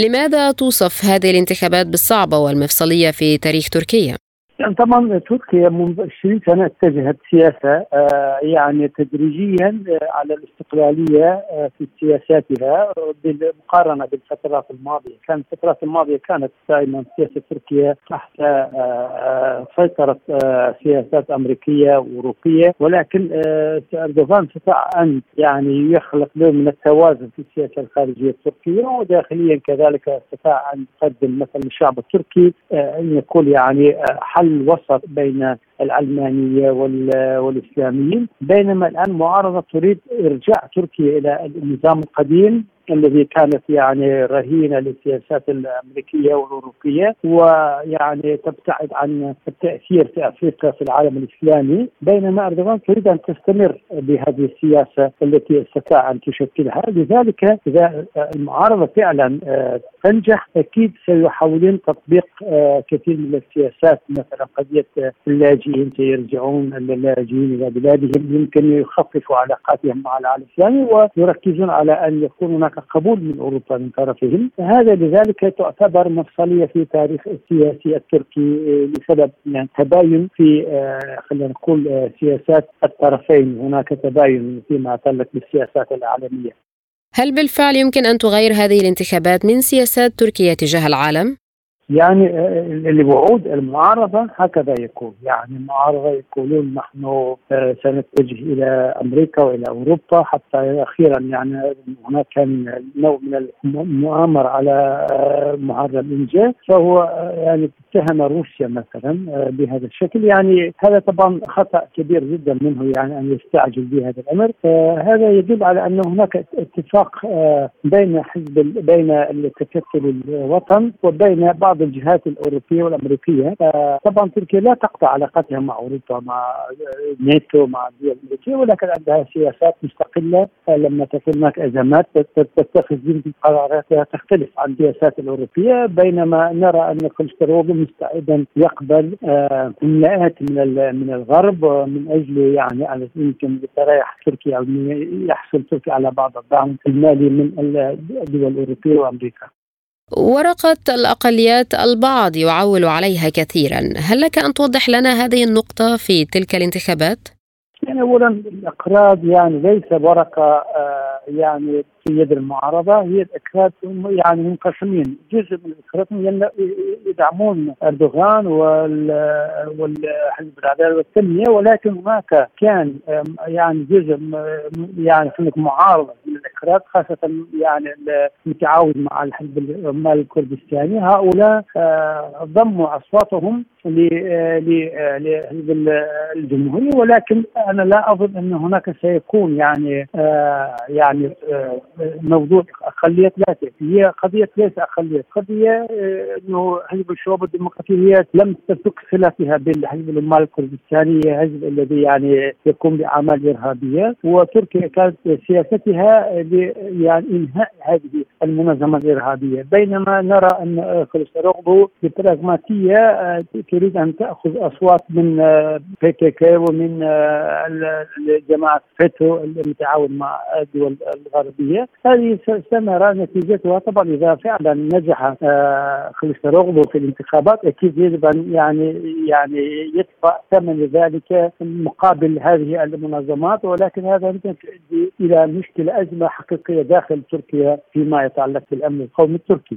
لماذا توصف هذه الانتخابات بالصعبة والمفصلية في تاريخ تركيا؟ يعني طبعا تركيا منذ 20 سنة اتجهت سياسة يعني تدريجيا على الاستقلالية في سياساتها بالمقارنة بالفترات الماضية. كانت الفترات الماضية كانت دائما سياسة تركيا تحت سيطرة سياسات أمريكية وأوروبية، ولكن أردوغان استطاع أن يعني يخلق نوع من التوازن في السياسة الخارجية التركية، وداخليا كذلك استطاع أن يقدم مثلا الشعب التركي أن يكون يعني حل الوسط بين العلمانية والإسلاميين، بينما الآن معارضة تريد إرجاع تركيا إلى النظام القديم الذي كانت يعني رهينة للسياسات الأمريكية والأوروبية، ويعني تبتعد عن التأثير في أفريقيا في العالم الإسلامي، بينما أردوغان تريد أن تستمر بهذه السياسة التي استطاع أن تشكلها. لذلك إذا المعارضة فعلا تنجح أكيد سيحاولون تطبيق كثير من السياسات، مثلا قضية اللاجئين، سيرجعون اللاجئين إلى بلادهم، يمكن يخففوا علاقاتهم مع العالم الإسلامي ويركزون على أن يكون هناك قبول من أوروبا من طرفهم. هذا لذلك تعتبر مفصلية في تاريخ السياسي التركي بسبب يعني تباين في خلينا نقول سياسات الطرفين، هناك تباين فيما يتعلق بالسياسات العالمية. هل بالفعل يمكن أن تغير هذه الانتخابات من سياسات تركيا تجاه العالم؟ يعني اللي وعود المعارضة هكذا يكون، يعني المعارضة يقولون نحن سنتجه إلى أمريكا وإلى أوروبا، حتى أخيرا يعني هناك كان نوع من المؤامرة على محرم إنجيرا، فهو يعني اتهم روسيا مثلا بهذا الشكل، يعني هذا طبعا خطأ كبير جدا منه يعني أن يستعجل بهذا الأمر. هذا يدل على أن هناك اتفاق بين التكتل الوطن وبين بعض الجهات الأوروبية والأمريكية. طبعا تركيا لا تقطع علاقتها مع أوروبا مع ناتو مع الدول الأمريكية، ولكن عندها سياسات مستقلة، لما تكون هناك أزمات تتخذ قراراتها تختلف عن السياسات الأوروبية، بينما نرى أن كلشتر أوغلو مستعدا يقبل إملاءات من الغرب من أجل يعني يمكن لتريح تركيا أو يحصل تركيا على بعض الدعم المالي من الدول الأوروبية وأمريكا. ورقة الأقليات البعض يعول عليها كثيرا، هل لك أن توضح لنا هذه النقطة في تلك الانتخابات؟ يعني اولا الاكراد يعني ليس ورقه يعني في يد المعارضه، هي الاكراد يعني منقسمين، جزء من الاكراد يدعمون اردوغان والحزب العداله والتنميه، ولكن هناك كان يعني جزء يعني هناك معارضه من الاكراد خاصه يعني المتعاون مع الحزب الكردستاني، هؤلاء ضموا اصواتهم لحزب الجمهوري، ولكن انا لا اظن ان هناك سيكون يعني موضوع اقليات ذاتيه، هي قضيه ليس اقليات، قضيه انه حزب الشعوب الديمقراطيه لم تسلك صلتها بالحزب العمال الكردستاني، حزب الذي يعني يقوم باعمال ارهابيه، وتركيا كانت سياستها يعني انهاء هذه المنظمه الارهابيه، بينما نرى ان كلوستروغلو ببراغماتيه تريد ان تاخذ اصوات من بي كي كي ومن جماعه فتو المتعاون مع الدول الغربيه، هذه سنرى نتيجتها. طبعا اذا فعلا نجح كلوستروغلو في الانتخابات اكيد يجب ان يعني يدفع ثمن ذلك مقابل هذه المنظمات، ولكن هذا ممكن تؤدي الى مشكله ازمه حقيقيه داخل تركيا فيما يتعلق بالامن القومي التركي.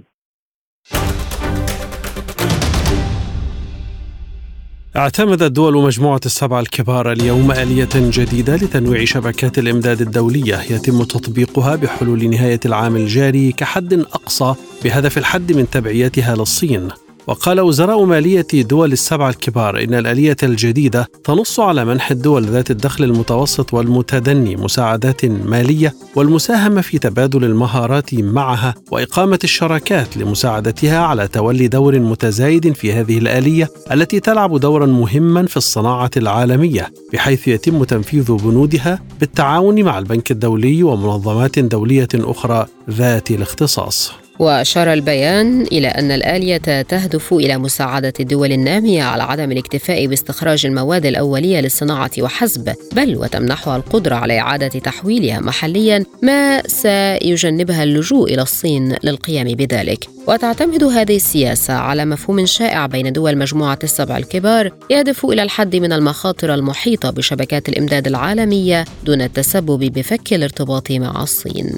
اعتمدت دول مجموعة ال7 الكبار اليوم آلية جديدة لتنويع شبكات الإمداد الدولية يتم تطبيقها بحلول نهاية العام الجاري كحد أقصى بهدف الحد من تبعيتها للصين. وقال وزراء مالية دول ال7 الكبار إن الآلية الجديدة تنص على منح الدول ذات الدخل المتوسط والمتدني مساعدات مالية والمساهمة في تبادل المهارات معها وإقامة الشراكات لمساعدتها على تولي دور متزايد في هذه الآلية التي تلعب دورا مهما في الصناعة العالمية، بحيث يتم تنفيذ بنودها بالتعاون مع البنك الدولي ومنظمات دولية أخرى ذات الاختصاص. وأشار البيان إلى أن الآلية تهدف إلى مساعدة الدول النامية على عدم الاكتفاء باستخراج المواد الأولية للصناعة وحسب، بل وتمنحها القدرة على إعادة تحويلها محليا، ما سيجنبها اللجوء إلى الصين للقيام بذلك. وتعتمد هذه السياسة على مفهوم شائع بين دول مجموعة ال7 الكبار يهدف إلى الحد من المخاطر المحيطة بشبكات الإمداد العالمية دون التسبب بفك الارتباط مع الصين.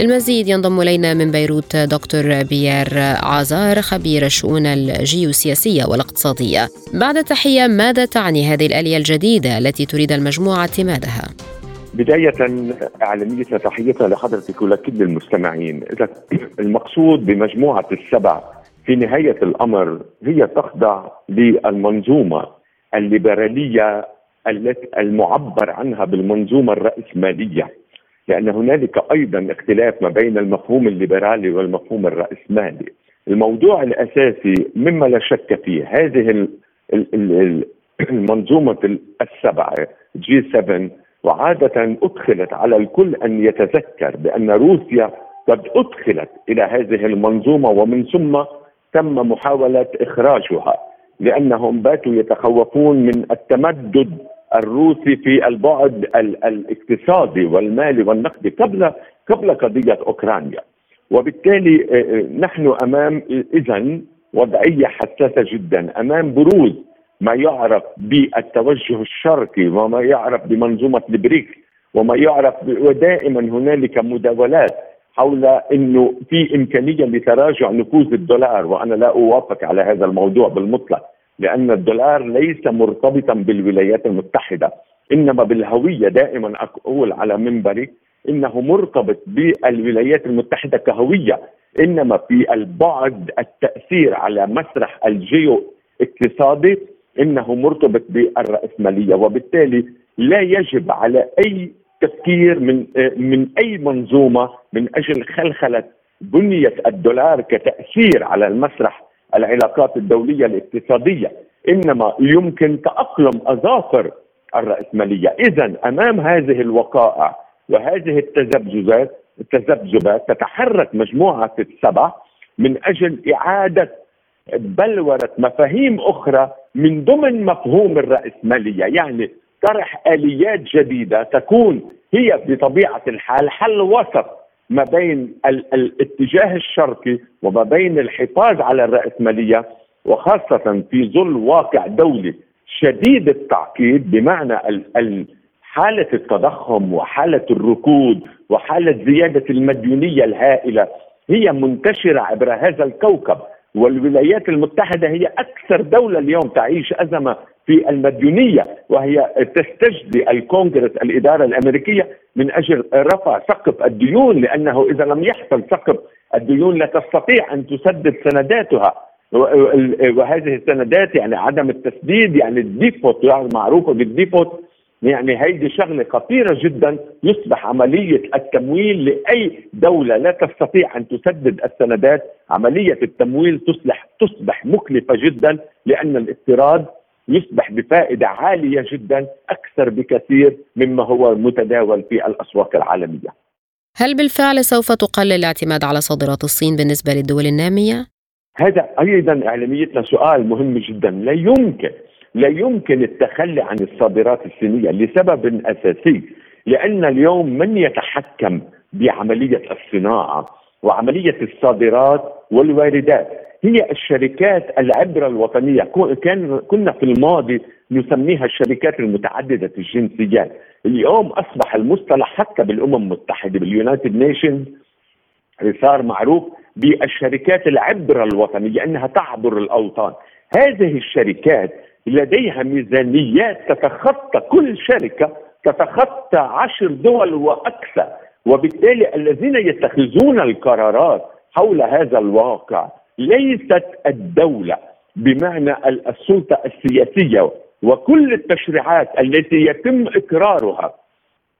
المزيد ينضم إلينا من بيروت دكتور بيار عزار، خبير الشؤون الجيوسياسية والاقتصادية. بعد تحية، ماذا تعني هذه الآلية الجديدة التي تريد المجموعة اعتمادها؟ بداية أعلنيتنا تحية لحضرتك ولكل المستمعين. المقصود بمجموعة ال7 في نهاية الأمر هي تخضع للمنظومة الليبرالية التي المعبر عنها بالمنظومة الرأسمالية، لأن هنالك أيضا اختلاف ما بين المفهوم الليبرالي والمفهوم الرأسمالي. الموضوع الأساسي مما لا شك فيه هذه المنظومة ال7 G7، وعادة أدخلت على الكل أن يتذكر بأن روسيا قد أدخلت إلى هذه المنظومة ومن ثم تم محاولة إخراجها، لأنهم باتوا يتخوفون من التمدد الروسي في البعد الاقتصادي والمالي والنقدي قبل قضية أوكرانيا. وبالتالي نحن أمام إذن وضعية حساسة جدا، أمام بروز ما يعرف بالتوجه الشرقي وما يعرف بمنظومة البريكس وما يعرف، ودائما هنالك مداولات حول أنه في إمكانية لتراجع نفوذ الدولار، وأنا لا أوافق على هذا الموضوع بالمطلق، لأن الدولار ليس مرتبطا بالولايات المتحدة إنما بالهوية. دائما أقول على منبري إنه مرتبط بالولايات المتحدة كهوية، إنما في البعد التأثير على مسرح الجيو اقتصادي إنه مرتبط بالرأسمالية. وبالتالي لا يجب على أي تفكير من أي منظومة من أجل خلخلة بنية الدولار كتأثير على المسرح العلاقات الدولية الاقتصادية، إنما يمكن تأقلم أظافر الرأسمالية. إذن أمام هذه الوقائع وهذه التذبذبات تتحرك مجموعة ال7 من أجل إعادة بلورة مفاهيم أخرى من ضمن مفهوم الرأسمالية، يعني طرح آليات جديدة تكون هي بطبيعة الحال حل وسط ما بين الاتجاه الشرقي وما بين الحفاظ على الرأسمالية، وخاصة في ظل واقع دولي شديد التعقيد، بمعنى حالة التضخم وحالة الركود وحالة زيادة المديونية الهائلة هي منتشرة عبر هذا الكوكب، والولايات المتحدة هي أكثر دولة اليوم تعيش أزمة في المديونية، وهي تستجدي الكونغرس الإدارة الأمريكية من أجل رفع سقف الديون، لأنه إذا لم يحصل سقف الديون لا تستطيع أن تسدد سنداتها، وهذه السندات يعني عدم التسديد يعني الديفولت، يعني معروفة بالديفولت، يعني هيدي شغلة خطيرة جدا. يصبح عملية التمويل لأي دولة لا تستطيع أن تسدد السندات، عملية التمويل تصبح مكلفة جدا، لأن الاقتراض يصبح بفائدة عالية جدا أكثر بكثير مما هو متداول في الأسواق العالمية. هل بالفعل سوف تقلل الاعتماد على صادرات الصين بالنسبة للدول النامية؟ هذا أيضا إعلاميتنا سؤال مهم جدا. لا يمكن التخلي عن الصادرات الصينية لسبب أساسي، لأن اليوم من يتحكم بعملية الصناعة وعملية الصادرات والواردات هي الشركات العبرة الوطنية. كنا في الماضي نسميها الشركات المتعددة الجنسيات، اليوم أصبح المصطلح حتى بالأمم المتحدة باليونايتد نيشنز صار معروف بالشركات العبرة الوطنية، أنها تعبر الأوطان. هذه الشركات لديها ميزانيات تتخطى، كل شركة تتخطى 10 دول وأكثر، وبالتالي الذين يتخذون القرارات حول هذا الواقع ليست الدولة بمعنى السلطة السياسية، وكل التشريعات التي يتم إقرارها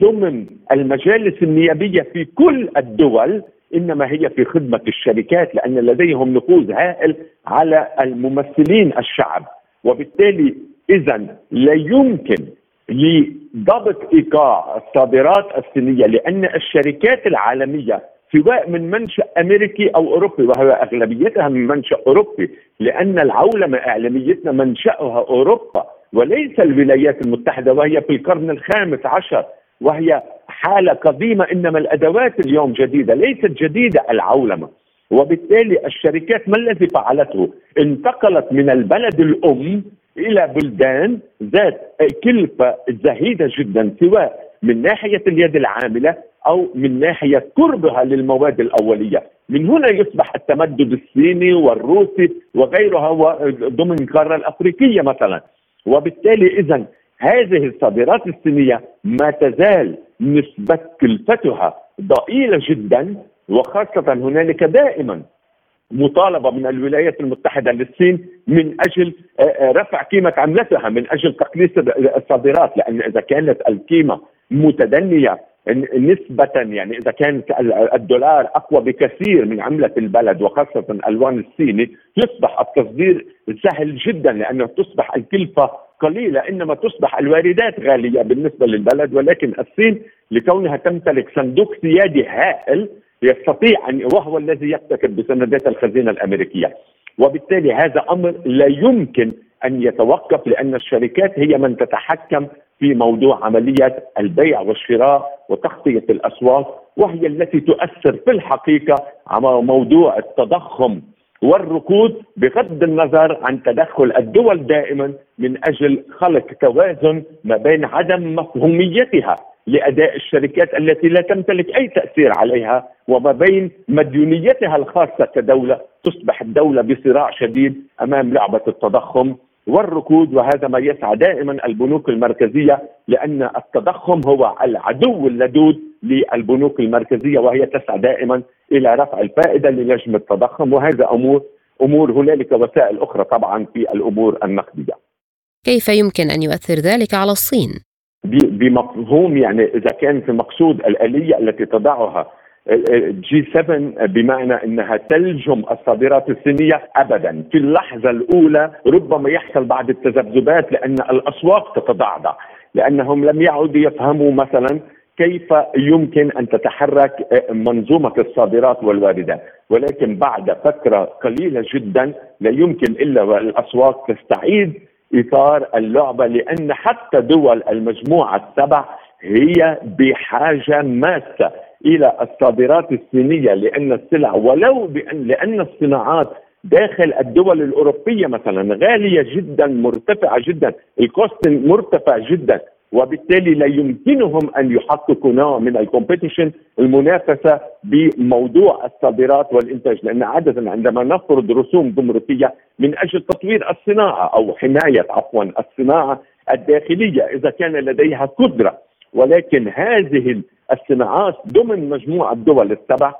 ضمن المجالس النيابية في كل الدول إنما هي في خدمة الشركات، لأن لديهم نفوذ هائل على الممثلين الشعب. وبالتالي إذن لا يمكن لضبط إيقاع الصادرات الصينية، لأن الشركات العالمية سواء من منشأ أمريكي أو أوروبي، وهو أغلبيتها من منشأ أوروبي، لأن العولمة إعلاميتنا منشأها أوروبا وليس الولايات المتحدة، وهي في القرن ال15، وهي حالة قديمة، إنما الأدوات اليوم جديدة، ليست جديدة العولمة. وبالتالي الشركات ما الذي فعلته؟ انتقلت من البلد الأم إلى بلدان ذات كلفة زهيدة جدا، سواء من ناحية اليد العاملة أو من ناحية قربها للمواد الأولية. من هنا يصبح التمدد الصيني والروسي وغيرها ضمن القارة الأفريقية مثلا. وبالتالي إذن هذه الصادرات الصينية ما تزال نسبة كلفتها ضئيلة جدا، وخاصة هنالك دائما مطالبة من الولايات المتحدة للصين من أجل رفع قيمة عملتها، من أجل تقليص الصادرات، لأن إذا كانت القيمة متدنية نسبة، يعني إذا كانت الدولار أقوى بكثير من عملة البلد وخاصة الوان الصيني، يصبح التصدير سهل جدا لأنه تصبح الكلفة قليلة، إنما تصبح الواردات غالية بالنسبة للبلد. ولكن الصين لكونها تمتلك صندوق سيادي هائل يستطيع أن، وهو الذي يحتكم بسندات الخزينة الأمريكية، وبالتالي هذا أمر لا يمكن أن يتوقف، لأن الشركات هي من تتحكم في موضوع عملية البيع والشراء وتغطية الأسواق، وهي التي تؤثر في الحقيقة على موضوع التضخم والركود، بغض النظر عن تدخل الدول دائما من أجل خلق توازن ما بين عدم مفهوميتها لأداء الشركات التي لا تمتلك أي تأثير عليها، وما بين مديونيتها الخاصة كدولة. تصبح الدولة بصراع شديد أمام لعبة التضخم والركود، وهذا ما يسعى دائما البنوك المركزية، لأن التضخم هو العدو اللدود للبنوك المركزية، وهي تسعى دائما إلى رفع الفائدة لنجم التضخم. وهذا أمور هنالك وسائل أخرى طبعا في الأمور النقدية. كيف يمكن أن يؤثر ذلك على الصين؟ بمفهوم، يعني إذا كان في مقصود الآلية التي تضعها G7 بمعنى أنها تلجم الصادرات الصينية، أبدا في اللحظة الأولى ربما يحصل بعض التذبذبات، لأن الأسواق تتضعضع، لأنهم لم يعودوا يفهموا مثلا كيف يمكن أن تتحرك منظومة الصادرات والواردات. ولكن بعد فترة قليلة جدا لا يمكن إلا والأسواق تستعيد إطار اللعبة، لأن حتى دول المجموعة ال7 هي بحاجة ماسة إلى الصادرات الصينية، لأن السلع لأن الصناعات داخل الدول الأوروبية مثلا غالية جدا، مرتفعة جدا، الكوست مرتفع جدا، وبالتالي لا يمكنهم أن يحققوا نوع من الكومبيتيشن المنافسة بموضوع الصادرات والإنتاج، لأن عادة عندما نفرض رسوم جمركية من أجل تطوير الصناعة أو حماية عفوا الصناعة الداخلية إذا كان لديها قدرة، ولكن هذه الصناعات ضمن مجموعة الدول ال7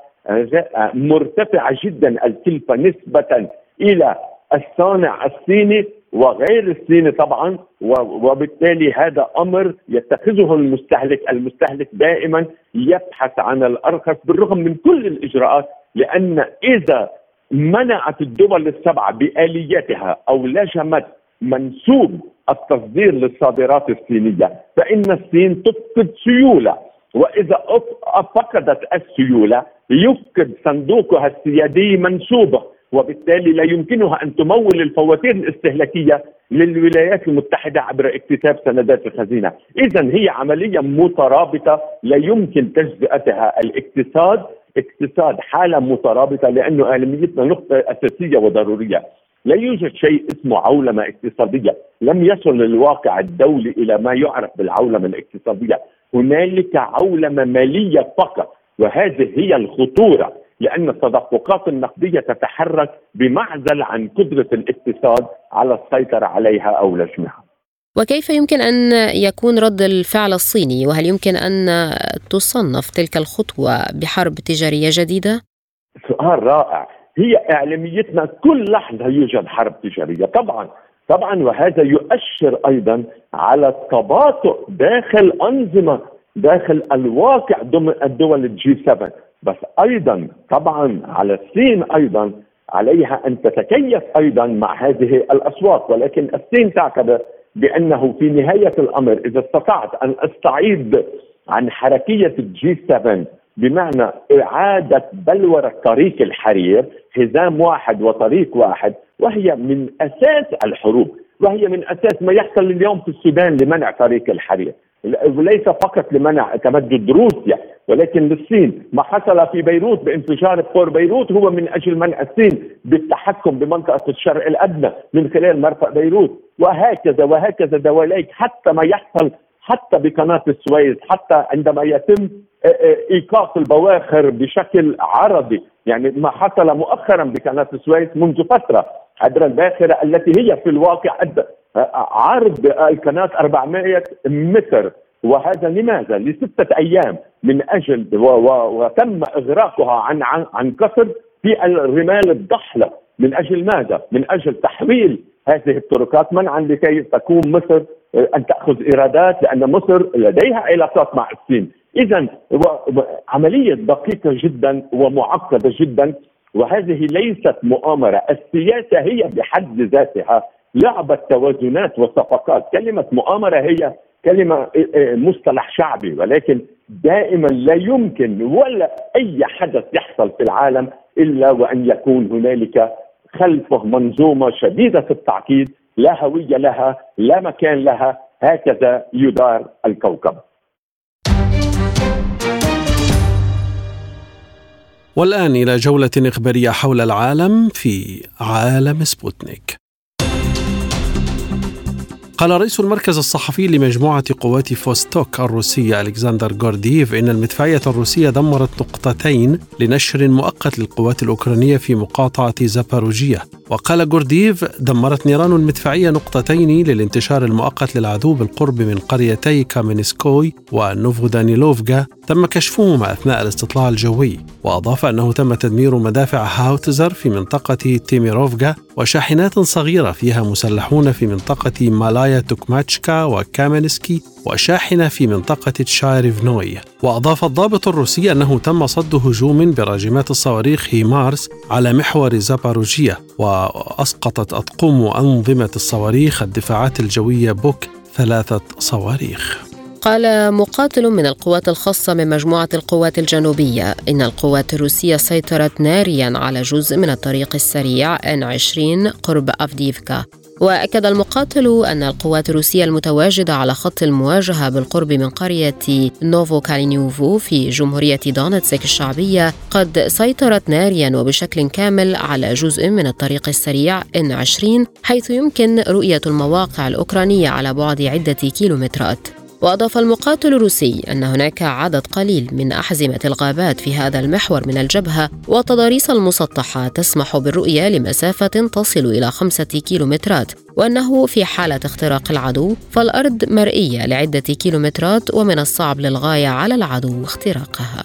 مرتفعة جدا الكلفة نسبة إلى الصانع الصيني وغير الصيني طبعا، وبالتالي هذا امر يتخذه المستهلك دائما يبحث عن الارخص بالرغم من كل الاجراءات، لان اذا منعت الدول ال7 بالياتها او لجمت منسوب التصدير للصادرات الصينيه فان الصين تفقد سيوله، واذا فقدت السيوله يفقد صندوقها السيادي منسوبه، وبالتالي لا يمكنها أن تمول الفواتير الاستهلاكية للولايات المتحدة عبر اكتساب سندات الخزينة. إذن هي عملية مترابطة لا يمكن تجزئتها، الاقتصاد حالة مترابطة، لأنه أهميتنا نقطة أساسية وضرورية. لا يوجد شيء اسمه عولمة اقتصادية، لم يصل الواقع الدولي إلى ما يعرف بالعولمة الاقتصادية، هنالك عولمة مالية فقط، وهذه هي الخطورة، لأن التدفقات النقدية تتحرك بمعزل عن قدرة الاقتصاد على السيطرة عليها أو لجمها. وكيف يمكن أن يكون رد الفعل الصيني؟ وهل يمكن أن تصنف تلك الخطوة بحرب تجارية جديدة؟ سؤال رائع. هي إعلاميتنا كل لحظة يوجد حرب تجارية طبعا، وهذا يؤشر أيضا على التباطؤ داخل أنظمة داخل الواقع ضمن الدول الجي 7، بس أيضا طبعا على الصين أيضا عليها أن تتكيف أيضا مع هذه الأصوات، ولكن الصين تعتبر بأنه في نهاية الأمر إذا استطعت أن أستعيد عن حركية الجي 7 بمعنى إعادة بلورة طريق الحرير، حزام واحد وطريق واحد، وهي من أساس الحروب، وهي من أساس ما يحصل اليوم في السودان لمنع طريق الحرير، وليس فقط لمنع تمدد روسيا ولكن للصين، ما حصل في بيروت بانفجار قور بيروت هو من أجل منع الصين بالتحكم بمنطقة الشرق الأدنى من خلال مرفأ بيروت، وهكذا دواليك، حتى ما يحصل حتى بقناة السويس، حتى عندما يتم إيقاف البواخر بشكل عرضي، يعني ما حصل مؤخرا بقناة السويس منذ فترة عبر الباخرة التي هي في الواقع عرض القناة 400 متر، وهذا لماذا؟ ل6 أيام من أجل وتم إغراقها عن قصد في الرمال الضحلة، من أجل ماذا؟ من أجل تحويل هذه الطرقات منعا لكي تكون مصر أن تأخذ إيرادات، لأن مصر لديها علاقات مع الصين. إذن عملية دقيقة جدا ومعقدة جدا، وهذه ليست مؤامرة، السياسة هي بحد ذاتها لعبة توازنات وصفقات. كلمة مؤامرة هي كلمة مصطلح شعبي، ولكن دائما لا يمكن ولا أي حدث يحصل في العالم إلا وأن يكون هنالك خلفه منظومة شديدة التعقيد، لا هوية لها لا مكان لها، هكذا يدار الكوكب. والآن إلى جولة إخبارية حول العالم في عالم سبوتنيك. قال رئيس المركز الصحفي لمجموعة قوات فوستوك الروسية ألكسندر غورديف إن المدفعية الروسية دمرت نقطتين لنشر مؤقت للقوات الأوكرانية في مقاطعة زاباروجية. وقال غورديف: دمرت نيران المدفعية نقطتين للانتشار المؤقت للعدو بالقرب من قريتي كامينسكوي ونوفودانيلوفكا تم كشفهما أثناء الاستطلاع الجوي. وأضاف أنه تم تدمير مدافع هاوتزر في منطقة تيميروفكا وشاحنات صغيرة فيها مسلحون في منطقة مالايا توكماتشكا وكامينسكي وشاحنة في منطقة تشايريفنوي. وأضاف الضابط الروسي أنه تم صد هجوم براجمات الصواريخ هيمارس على محور زاباروجية، وأسقطت أطقم أنظمة الصواريخ الدفاعات الجوية بوك 3 صواريخ. قال مقاتل من القوات الخاصة من مجموعة القوات الجنوبية إن القوات الروسية سيطرت ناريا على جزء من الطريق السريع N20 قرب أفديفكا. وأكد المقاتل أن القوات الروسية المتواجدة على خط المواجهة بالقرب من قرية نوفو كالينيوفو في جمهورية دونتسك الشعبية قد سيطرت ناريا وبشكل كامل على جزء من الطريق السريع N20، حيث يمكن رؤية المواقع الأوكرانية على بعد عدة كيلومترات. وأضاف المقاتل الروسي أن هناك عدد قليل من أحزمة الغابات في هذا المحور من الجبهة، وتضاريس المسطحة تسمح بالرؤية لمسافة تصل إلى 5 كيلومترات، وأنه في حالة اختراق العدو فالأرض مرئية لعدة كيلومترات ومن الصعب للغاية على العدو اختراقها.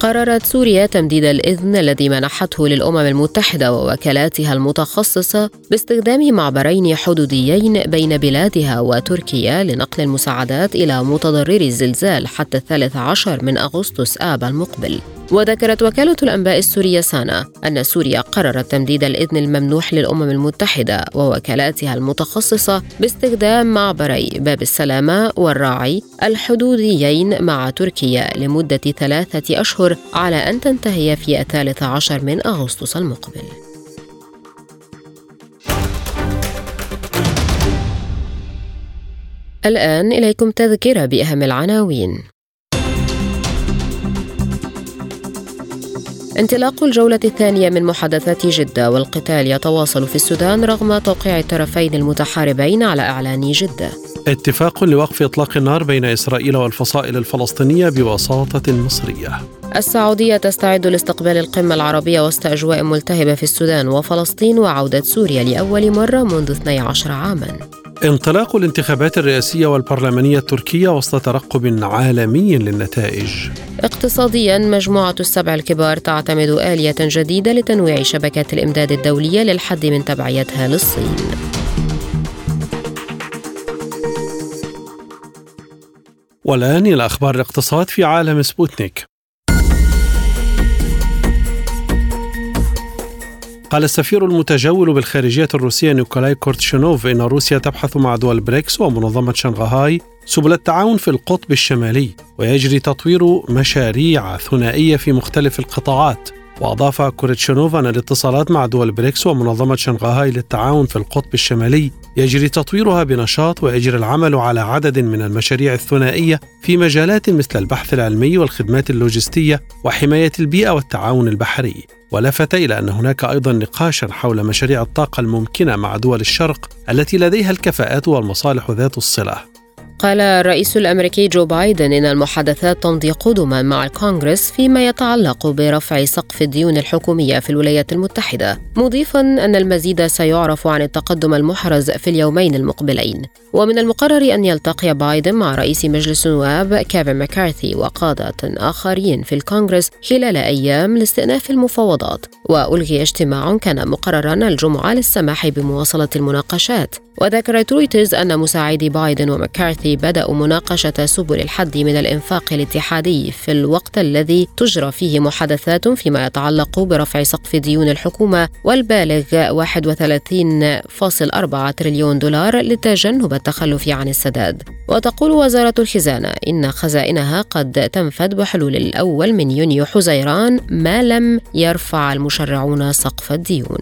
قررت سوريا تمديد الإذن الذي منحته للأمم المتحدة ووكالاتها المتخصصة باستخدام معبرين حدوديين بين بلادها وتركيا لنقل المساعدات إلى متضرري الزلزال حتى 13 من أغسطس آب المقبل. وذكرت وكالة الأنباء السورية سانا أن سوريا قررت تمديد الإذن الممنوح للأمم المتحدة ووكالاتها المتخصصة باستخدام معبري باب السلامة والراعي الحدوديين مع تركيا لمدة 3 أشهر على أن تنتهي في 13 من أغسطس المقبل. الآن إليكم تذكرة بأهم العناوين. انطلاق الجولة الثانية من محادثات جدة، والقتال يتواصل في السودان رغم توقيع الطرفين المتحاربين على إعلان جدة. اتفاق لوقف إطلاق النار بين إسرائيل والفصائل الفلسطينية بوساطة مصرية. السعودية تستعد لاستقبال القمة العربية وسط أجواء ملتهبة في السودان وفلسطين وعودة سوريا لأول مرة منذ 12 عاماً. انطلاق الانتخابات الرئاسية والبرلمانية التركية وسط ترقب عالمي للنتائج. اقتصادياً، مجموعة ال7 الكبار تعتمد آلية جديدة لتنويع شبكات الإمداد الدولية للحد من تبعيتها للصين. والآن إلى أخبار الاقتصاد في عالم سبوتنيك. قال السفير المتجول بالخارجية الروسية نيكولاي كورتشينوف إن روسيا تبحث مع دول بريكس ومنظمة شنغهاي سبل التعاون في القطب الشمالي، ويجري تطوير مشاريع ثنائية في مختلف القطاعات. وأضاف كورتشينوف أن الاتصالات مع دول بريكس ومنظمة شنغهاي للتعاون في القطب الشمالي يجري تطويرها بنشاط، ويجري العمل على عدد من المشاريع الثنائية في مجالات مثل البحث العلمي والخدمات اللوجستية وحماية البيئة والتعاون البحري. ولفت إلى أن هناك أيضا نقاشا حول مشاريع الطاقة الممكنة مع دول الشرق التي لديها الكفاءات والمصالح ذات الصلة. قال الرئيس الأمريكي جو بايدن إن المحادثات تمضي قدما مع الكونغرس فيما يتعلق برفع سقف الديون الحكومية في الولايات المتحدة، مضيفا أن المزيد سيعرف عن التقدم المحرز في اليومين المقبلين. ومن المقرر أن يلتقي بايدن مع رئيس مجلس النواب كيفن مكارثي وقادة آخرين في الكونغرس خلال أيام لاستئناف المفاوضات، وألغي اجتماع كان مقررا الجمعة للسماح بمواصلة المناقشات. وذكرت رويترز أن مساعدي بايدن ومكارثي بدأوا مناقشة سبل الحد من الإنفاق الاتحادي في الوقت الذي تجرى فيه محادثات فيما يتعلق برفع سقف ديون الحكومة والبالغ 31.4 تريليون دولار لتجنب التخلف عن السداد. وتقول وزارة الخزانة إن خزائنها قد تنفد بحلول 1 يونيو ما لم يرفع المشرعون سقف الديون.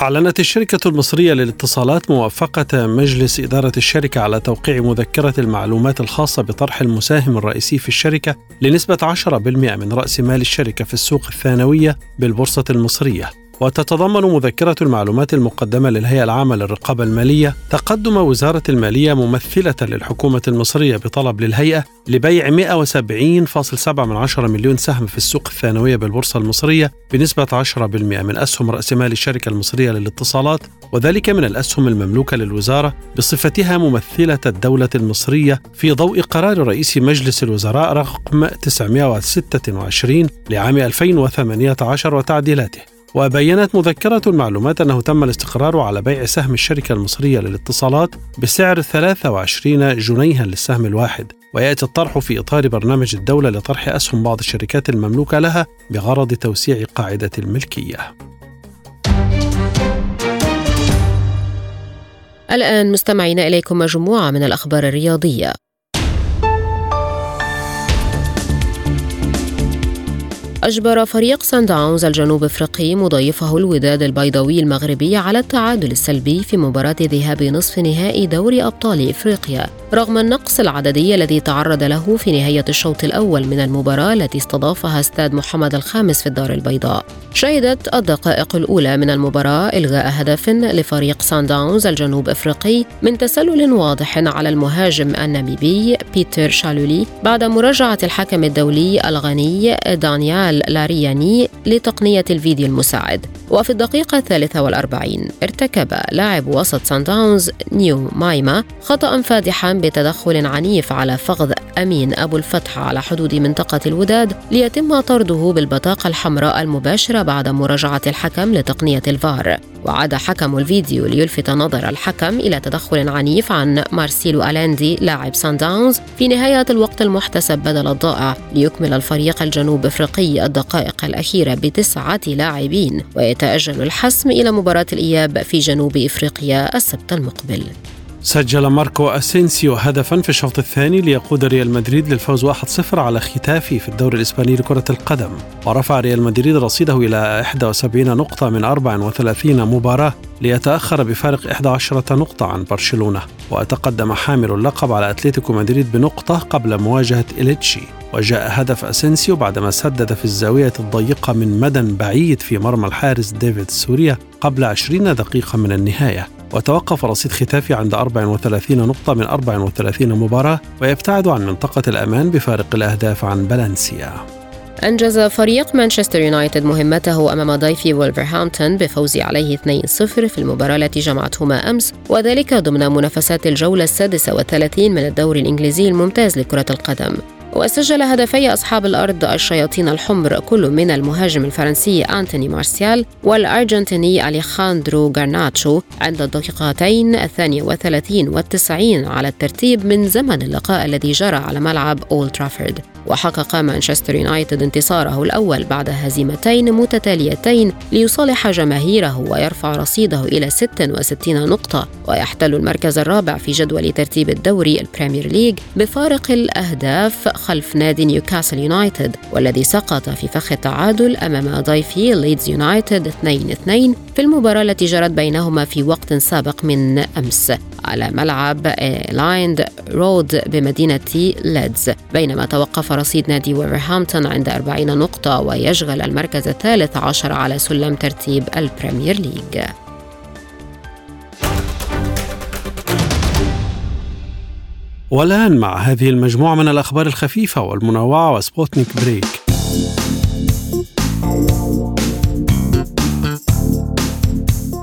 أعلنت الشركة المصرية للاتصالات موافقة مجلس إدارة الشركة على توقيع مذكرة المعلومات الخاصة بطرح المساهم الرئيسي في الشركة لنسبة 10% من رأس مال الشركة في السوق الثانوية بالبورصة المصرية. وتتضمن مذكرة المعلومات المقدمة للهيئة العامة للرقابة المالية تقدم وزارة المالية ممثلة للحكومة المصرية بطلب للهيئة لبيع 170.7 مليون سهم في السوق الثانوية بالبورصة المصرية بنسبة 10% من أسهم رأس مال الشركة المصرية للاتصالات، وذلك من الأسهم المملوكة للوزارة بصفتها ممثلة الدولة المصرية في ضوء قرار رئيس مجلس الوزراء رقم 926 لعام 2018 وتعديلاته. وبيّنت مذكرة المعلومات أنه تم الاستقرار على بيع سهم الشركة المصرية للاتصالات بسعر 23 جنيها للسهم الواحد، ويأتي الطرح في إطار برنامج الدولة لطرح أسهم بعض الشركات المملوكة لها بغرض توسيع قاعدة الملكية. الآن مستمعين إليكم مجموعة من الأخبار الرياضية. أجبر فريق سان داونز الجنوب أفريقي مضيفه الوداد البيضاوي المغربي على التعادل السلبي في مباراة ذهاب نصف نهائي دوري أبطال إفريقيا، رغم النقص العددي الذي تعرض له في نهاية الشوط الأول من المباراة التي استضافها استاد محمد الخامس في الدار البيضاء. شهدت الدقائق الأولى من المباراة إلغاء هدف لفريق سان داونز الجنوب أفريقي من تسلل واضح على المهاجم الناميبي بيتر شالولي بعد مراجعة الحكم الدولي الغني دانيال لارياني لتقنية الفيديو المساعد. وفي الدقيقة 43 ارتكب لاعب وسط سان داونز نيو مايما خطأ فادحا بتدخل عنيف على فخذ أمين أبو الفتح على حدود منطقة الوداد ليتم طرده بالبطاقة الحمراء المباشرة بعد مراجعة الحكم لتقنية الفار. وعاد حكم الفيديو ليلفت نظر الحكم إلى تدخل عنيف عن مارسيلو ألاندي لاعب سان داونز في نهاية الوقت المحتسب بدل الضائع، ليكمل الفريق الجنوب أفريقي الدقائق الأخيرة ب9 لاعبين ويتأجل الحسم إلى مباراة الإياب في جنوب إفريقيا السبت المقبل. سجل ماركو أسينسيو هدفا في الشوط الثاني ليقود ريال مدريد للفوز 1-0 على ختافي في الدوري الإسباني لكرة القدم، ورفع ريال مدريد رصيده إلى 71 نقطة من 34 مباراة ليتأخر بفارق 11 نقطة عن برشلونة، وتقدم حامل اللقب على أتلتيكو مدريد بنقطة قبل مواجهة إليتشي. وجاء هدف أسينسيو بعدما سدد في الزاوية الضيقة من مدى بعيد في مرمى الحارس ديفيد سوريا قبل 20 دقيقة من النهاية. وتوقف رصيد ختافي عند 34 نقطة من 34 مباراة ويبتعد عن منطقة الأمان بفارق الأهداف عن فالنسيا. أنجز فريق مانشستر يونايتد مهمته أمام ضيف وولفرهامبتون بفوز عليه 2-0 في المباراة التي جمعتهما أمس، وذلك ضمن منافسات الجولة 36 من الدوري الإنجليزي الممتاز لكرة القدم. وسجل هدفي أصحاب الأرض الشياطين الحمر كل من المهاجم الفرنسي أنتوني مارسيال والأرجنتيني أليخاندرو غارناتشو عند الدقيقتين 32 و90 على الترتيب من زمن اللقاء الذي جرى على ملعب أولد ترافورد. وحقق مانشستر يونايتد انتصاره الأول بعد هزيمتين متتاليتين ليصالح جماهيره ويرفع رصيده إلى 66 نقطة، ويحتل المركز الرابع في جدول ترتيب الدوري البريمير ليج بفارق الأهداف خلف نادي نيوكاسل يونايتد، والذي سقط في فخ التعادل أمام ضيفي ليدز يونايتد 2-2 في المباراة التي جرت بينهما في وقت سابق من أمس على ملعب لايند رود بمدينة ليدز، بينما توقف رصيد نادي وولفرهامبتون عند 40 نقطة ويشغل المركز 13 على سلم ترتيب البريمير ليج. والآن مع هذه المجموعة من الأخبار الخفيفة والمنوعة وسبوتنيك بريك.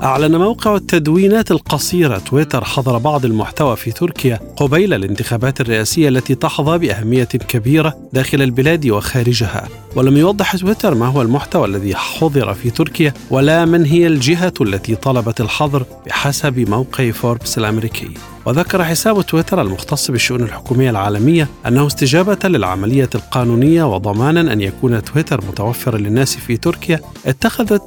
أعلن موقع التدوينات القصيرة تويتر حظر بعض المحتوى في تركيا قبيل الانتخابات الرئاسية التي تحظى بأهمية كبيرة داخل البلاد وخارجها، ولم يوضح تويتر ما هو المحتوى الذي حظر في تركيا ولا من هي الجهة التي طلبت الحظر بحسب موقع فوربس الأمريكي. وذكر حساب تويتر المختص بالشؤون الحكومية العالمية أنه استجابة للعملية القانونية وضمانا أن يكون تويتر متوفرا للناس في تركيا، اتخذت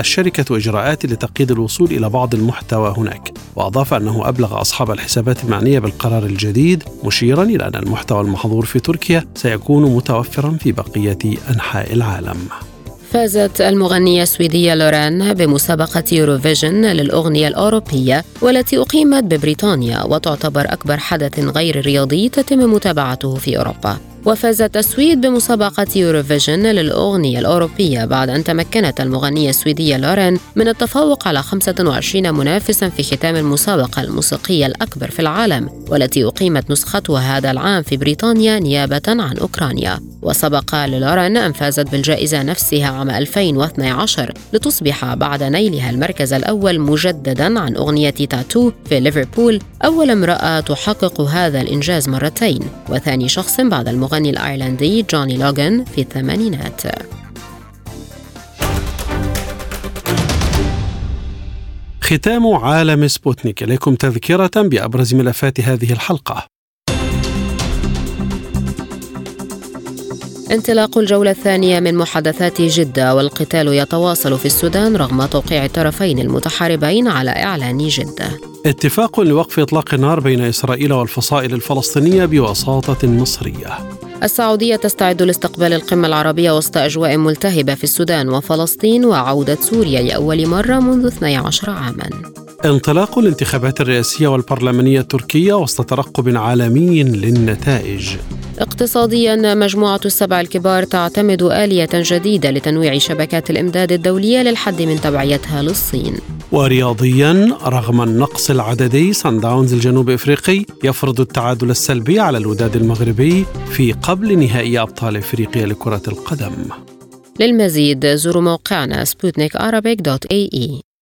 الشركة إجراءات لتقييد الوصول إلى بعض المحتوى هناك. وأضاف أنه أبلغ أصحاب الحسابات المعنية بالقرار الجديد، مشيرا إلى أن المحتوى المحظور في تركيا سيكون متوفرا في بقية أنحاء العالم. فازت المغنية السويدية لوران بمسابقة يوروفيجن للأغنية الأوروبية والتي أقيمت ببريطانيا وتعتبر أكبر حدث غير رياضي تتم متابعته في أوروبا. وفازت السويد بمسابقة يوروفيجن للأغنية الأوروبية بعد أن تمكنت المغنية السويدية لوران من التفوق على 25 منافسا في ختام المسابقة الموسيقية الأكبر في العالم والتي أقيمت نسختها هذا العام في بريطانيا نيابة عن أوكرانيا. وسبق للوران أن فازت بالجائزة نفسها عام 2012 لتصبح بعد نيلها المركز الأول مجددا عن أغنية تاتو في ليفربول أول امرأة تحقق هذا الإنجاز مرتين، وثاني شخص بعد المغني الأيرلندي جوني لوجن في الثمانينات. ختام عالم سبوتنيك، إليكم تذكرة بأبرز ملفات هذه الحلقة. انطلاق الجولة الثانية من محادثات جدة والقتال يتواصل في السودان رغم توقيع الطرفين المتحاربين على إعلان جدة. اتفاق لوقف إطلاق النار بين إسرائيل والفصائل الفلسطينية بوساطة مصرية. السعودية تستعد لاستقبال القمة العربية وسط أجواء ملتهبة في السودان وفلسطين وعودة سوريا لأول مرة منذ 12 عاماً. انطلاق الانتخابات الرئاسية والبرلمانية التركية وسط ترقب عالمي للنتائج. اقتصادياً، مجموعة ال7 الكبار تعتمد آلية جديدة لتنويع شبكات الإمداد الدولية للحد من تبعيتها للصين. ورياضياً، رغم النقص العددي، صن داونز الجنوب إفريقي يفرض التعادل السلبي على الوداد المغربي في قبل نهائي أبطال إفريقيا لكرة القدم. للمزيد زوروا موقعنا سبوتنيك.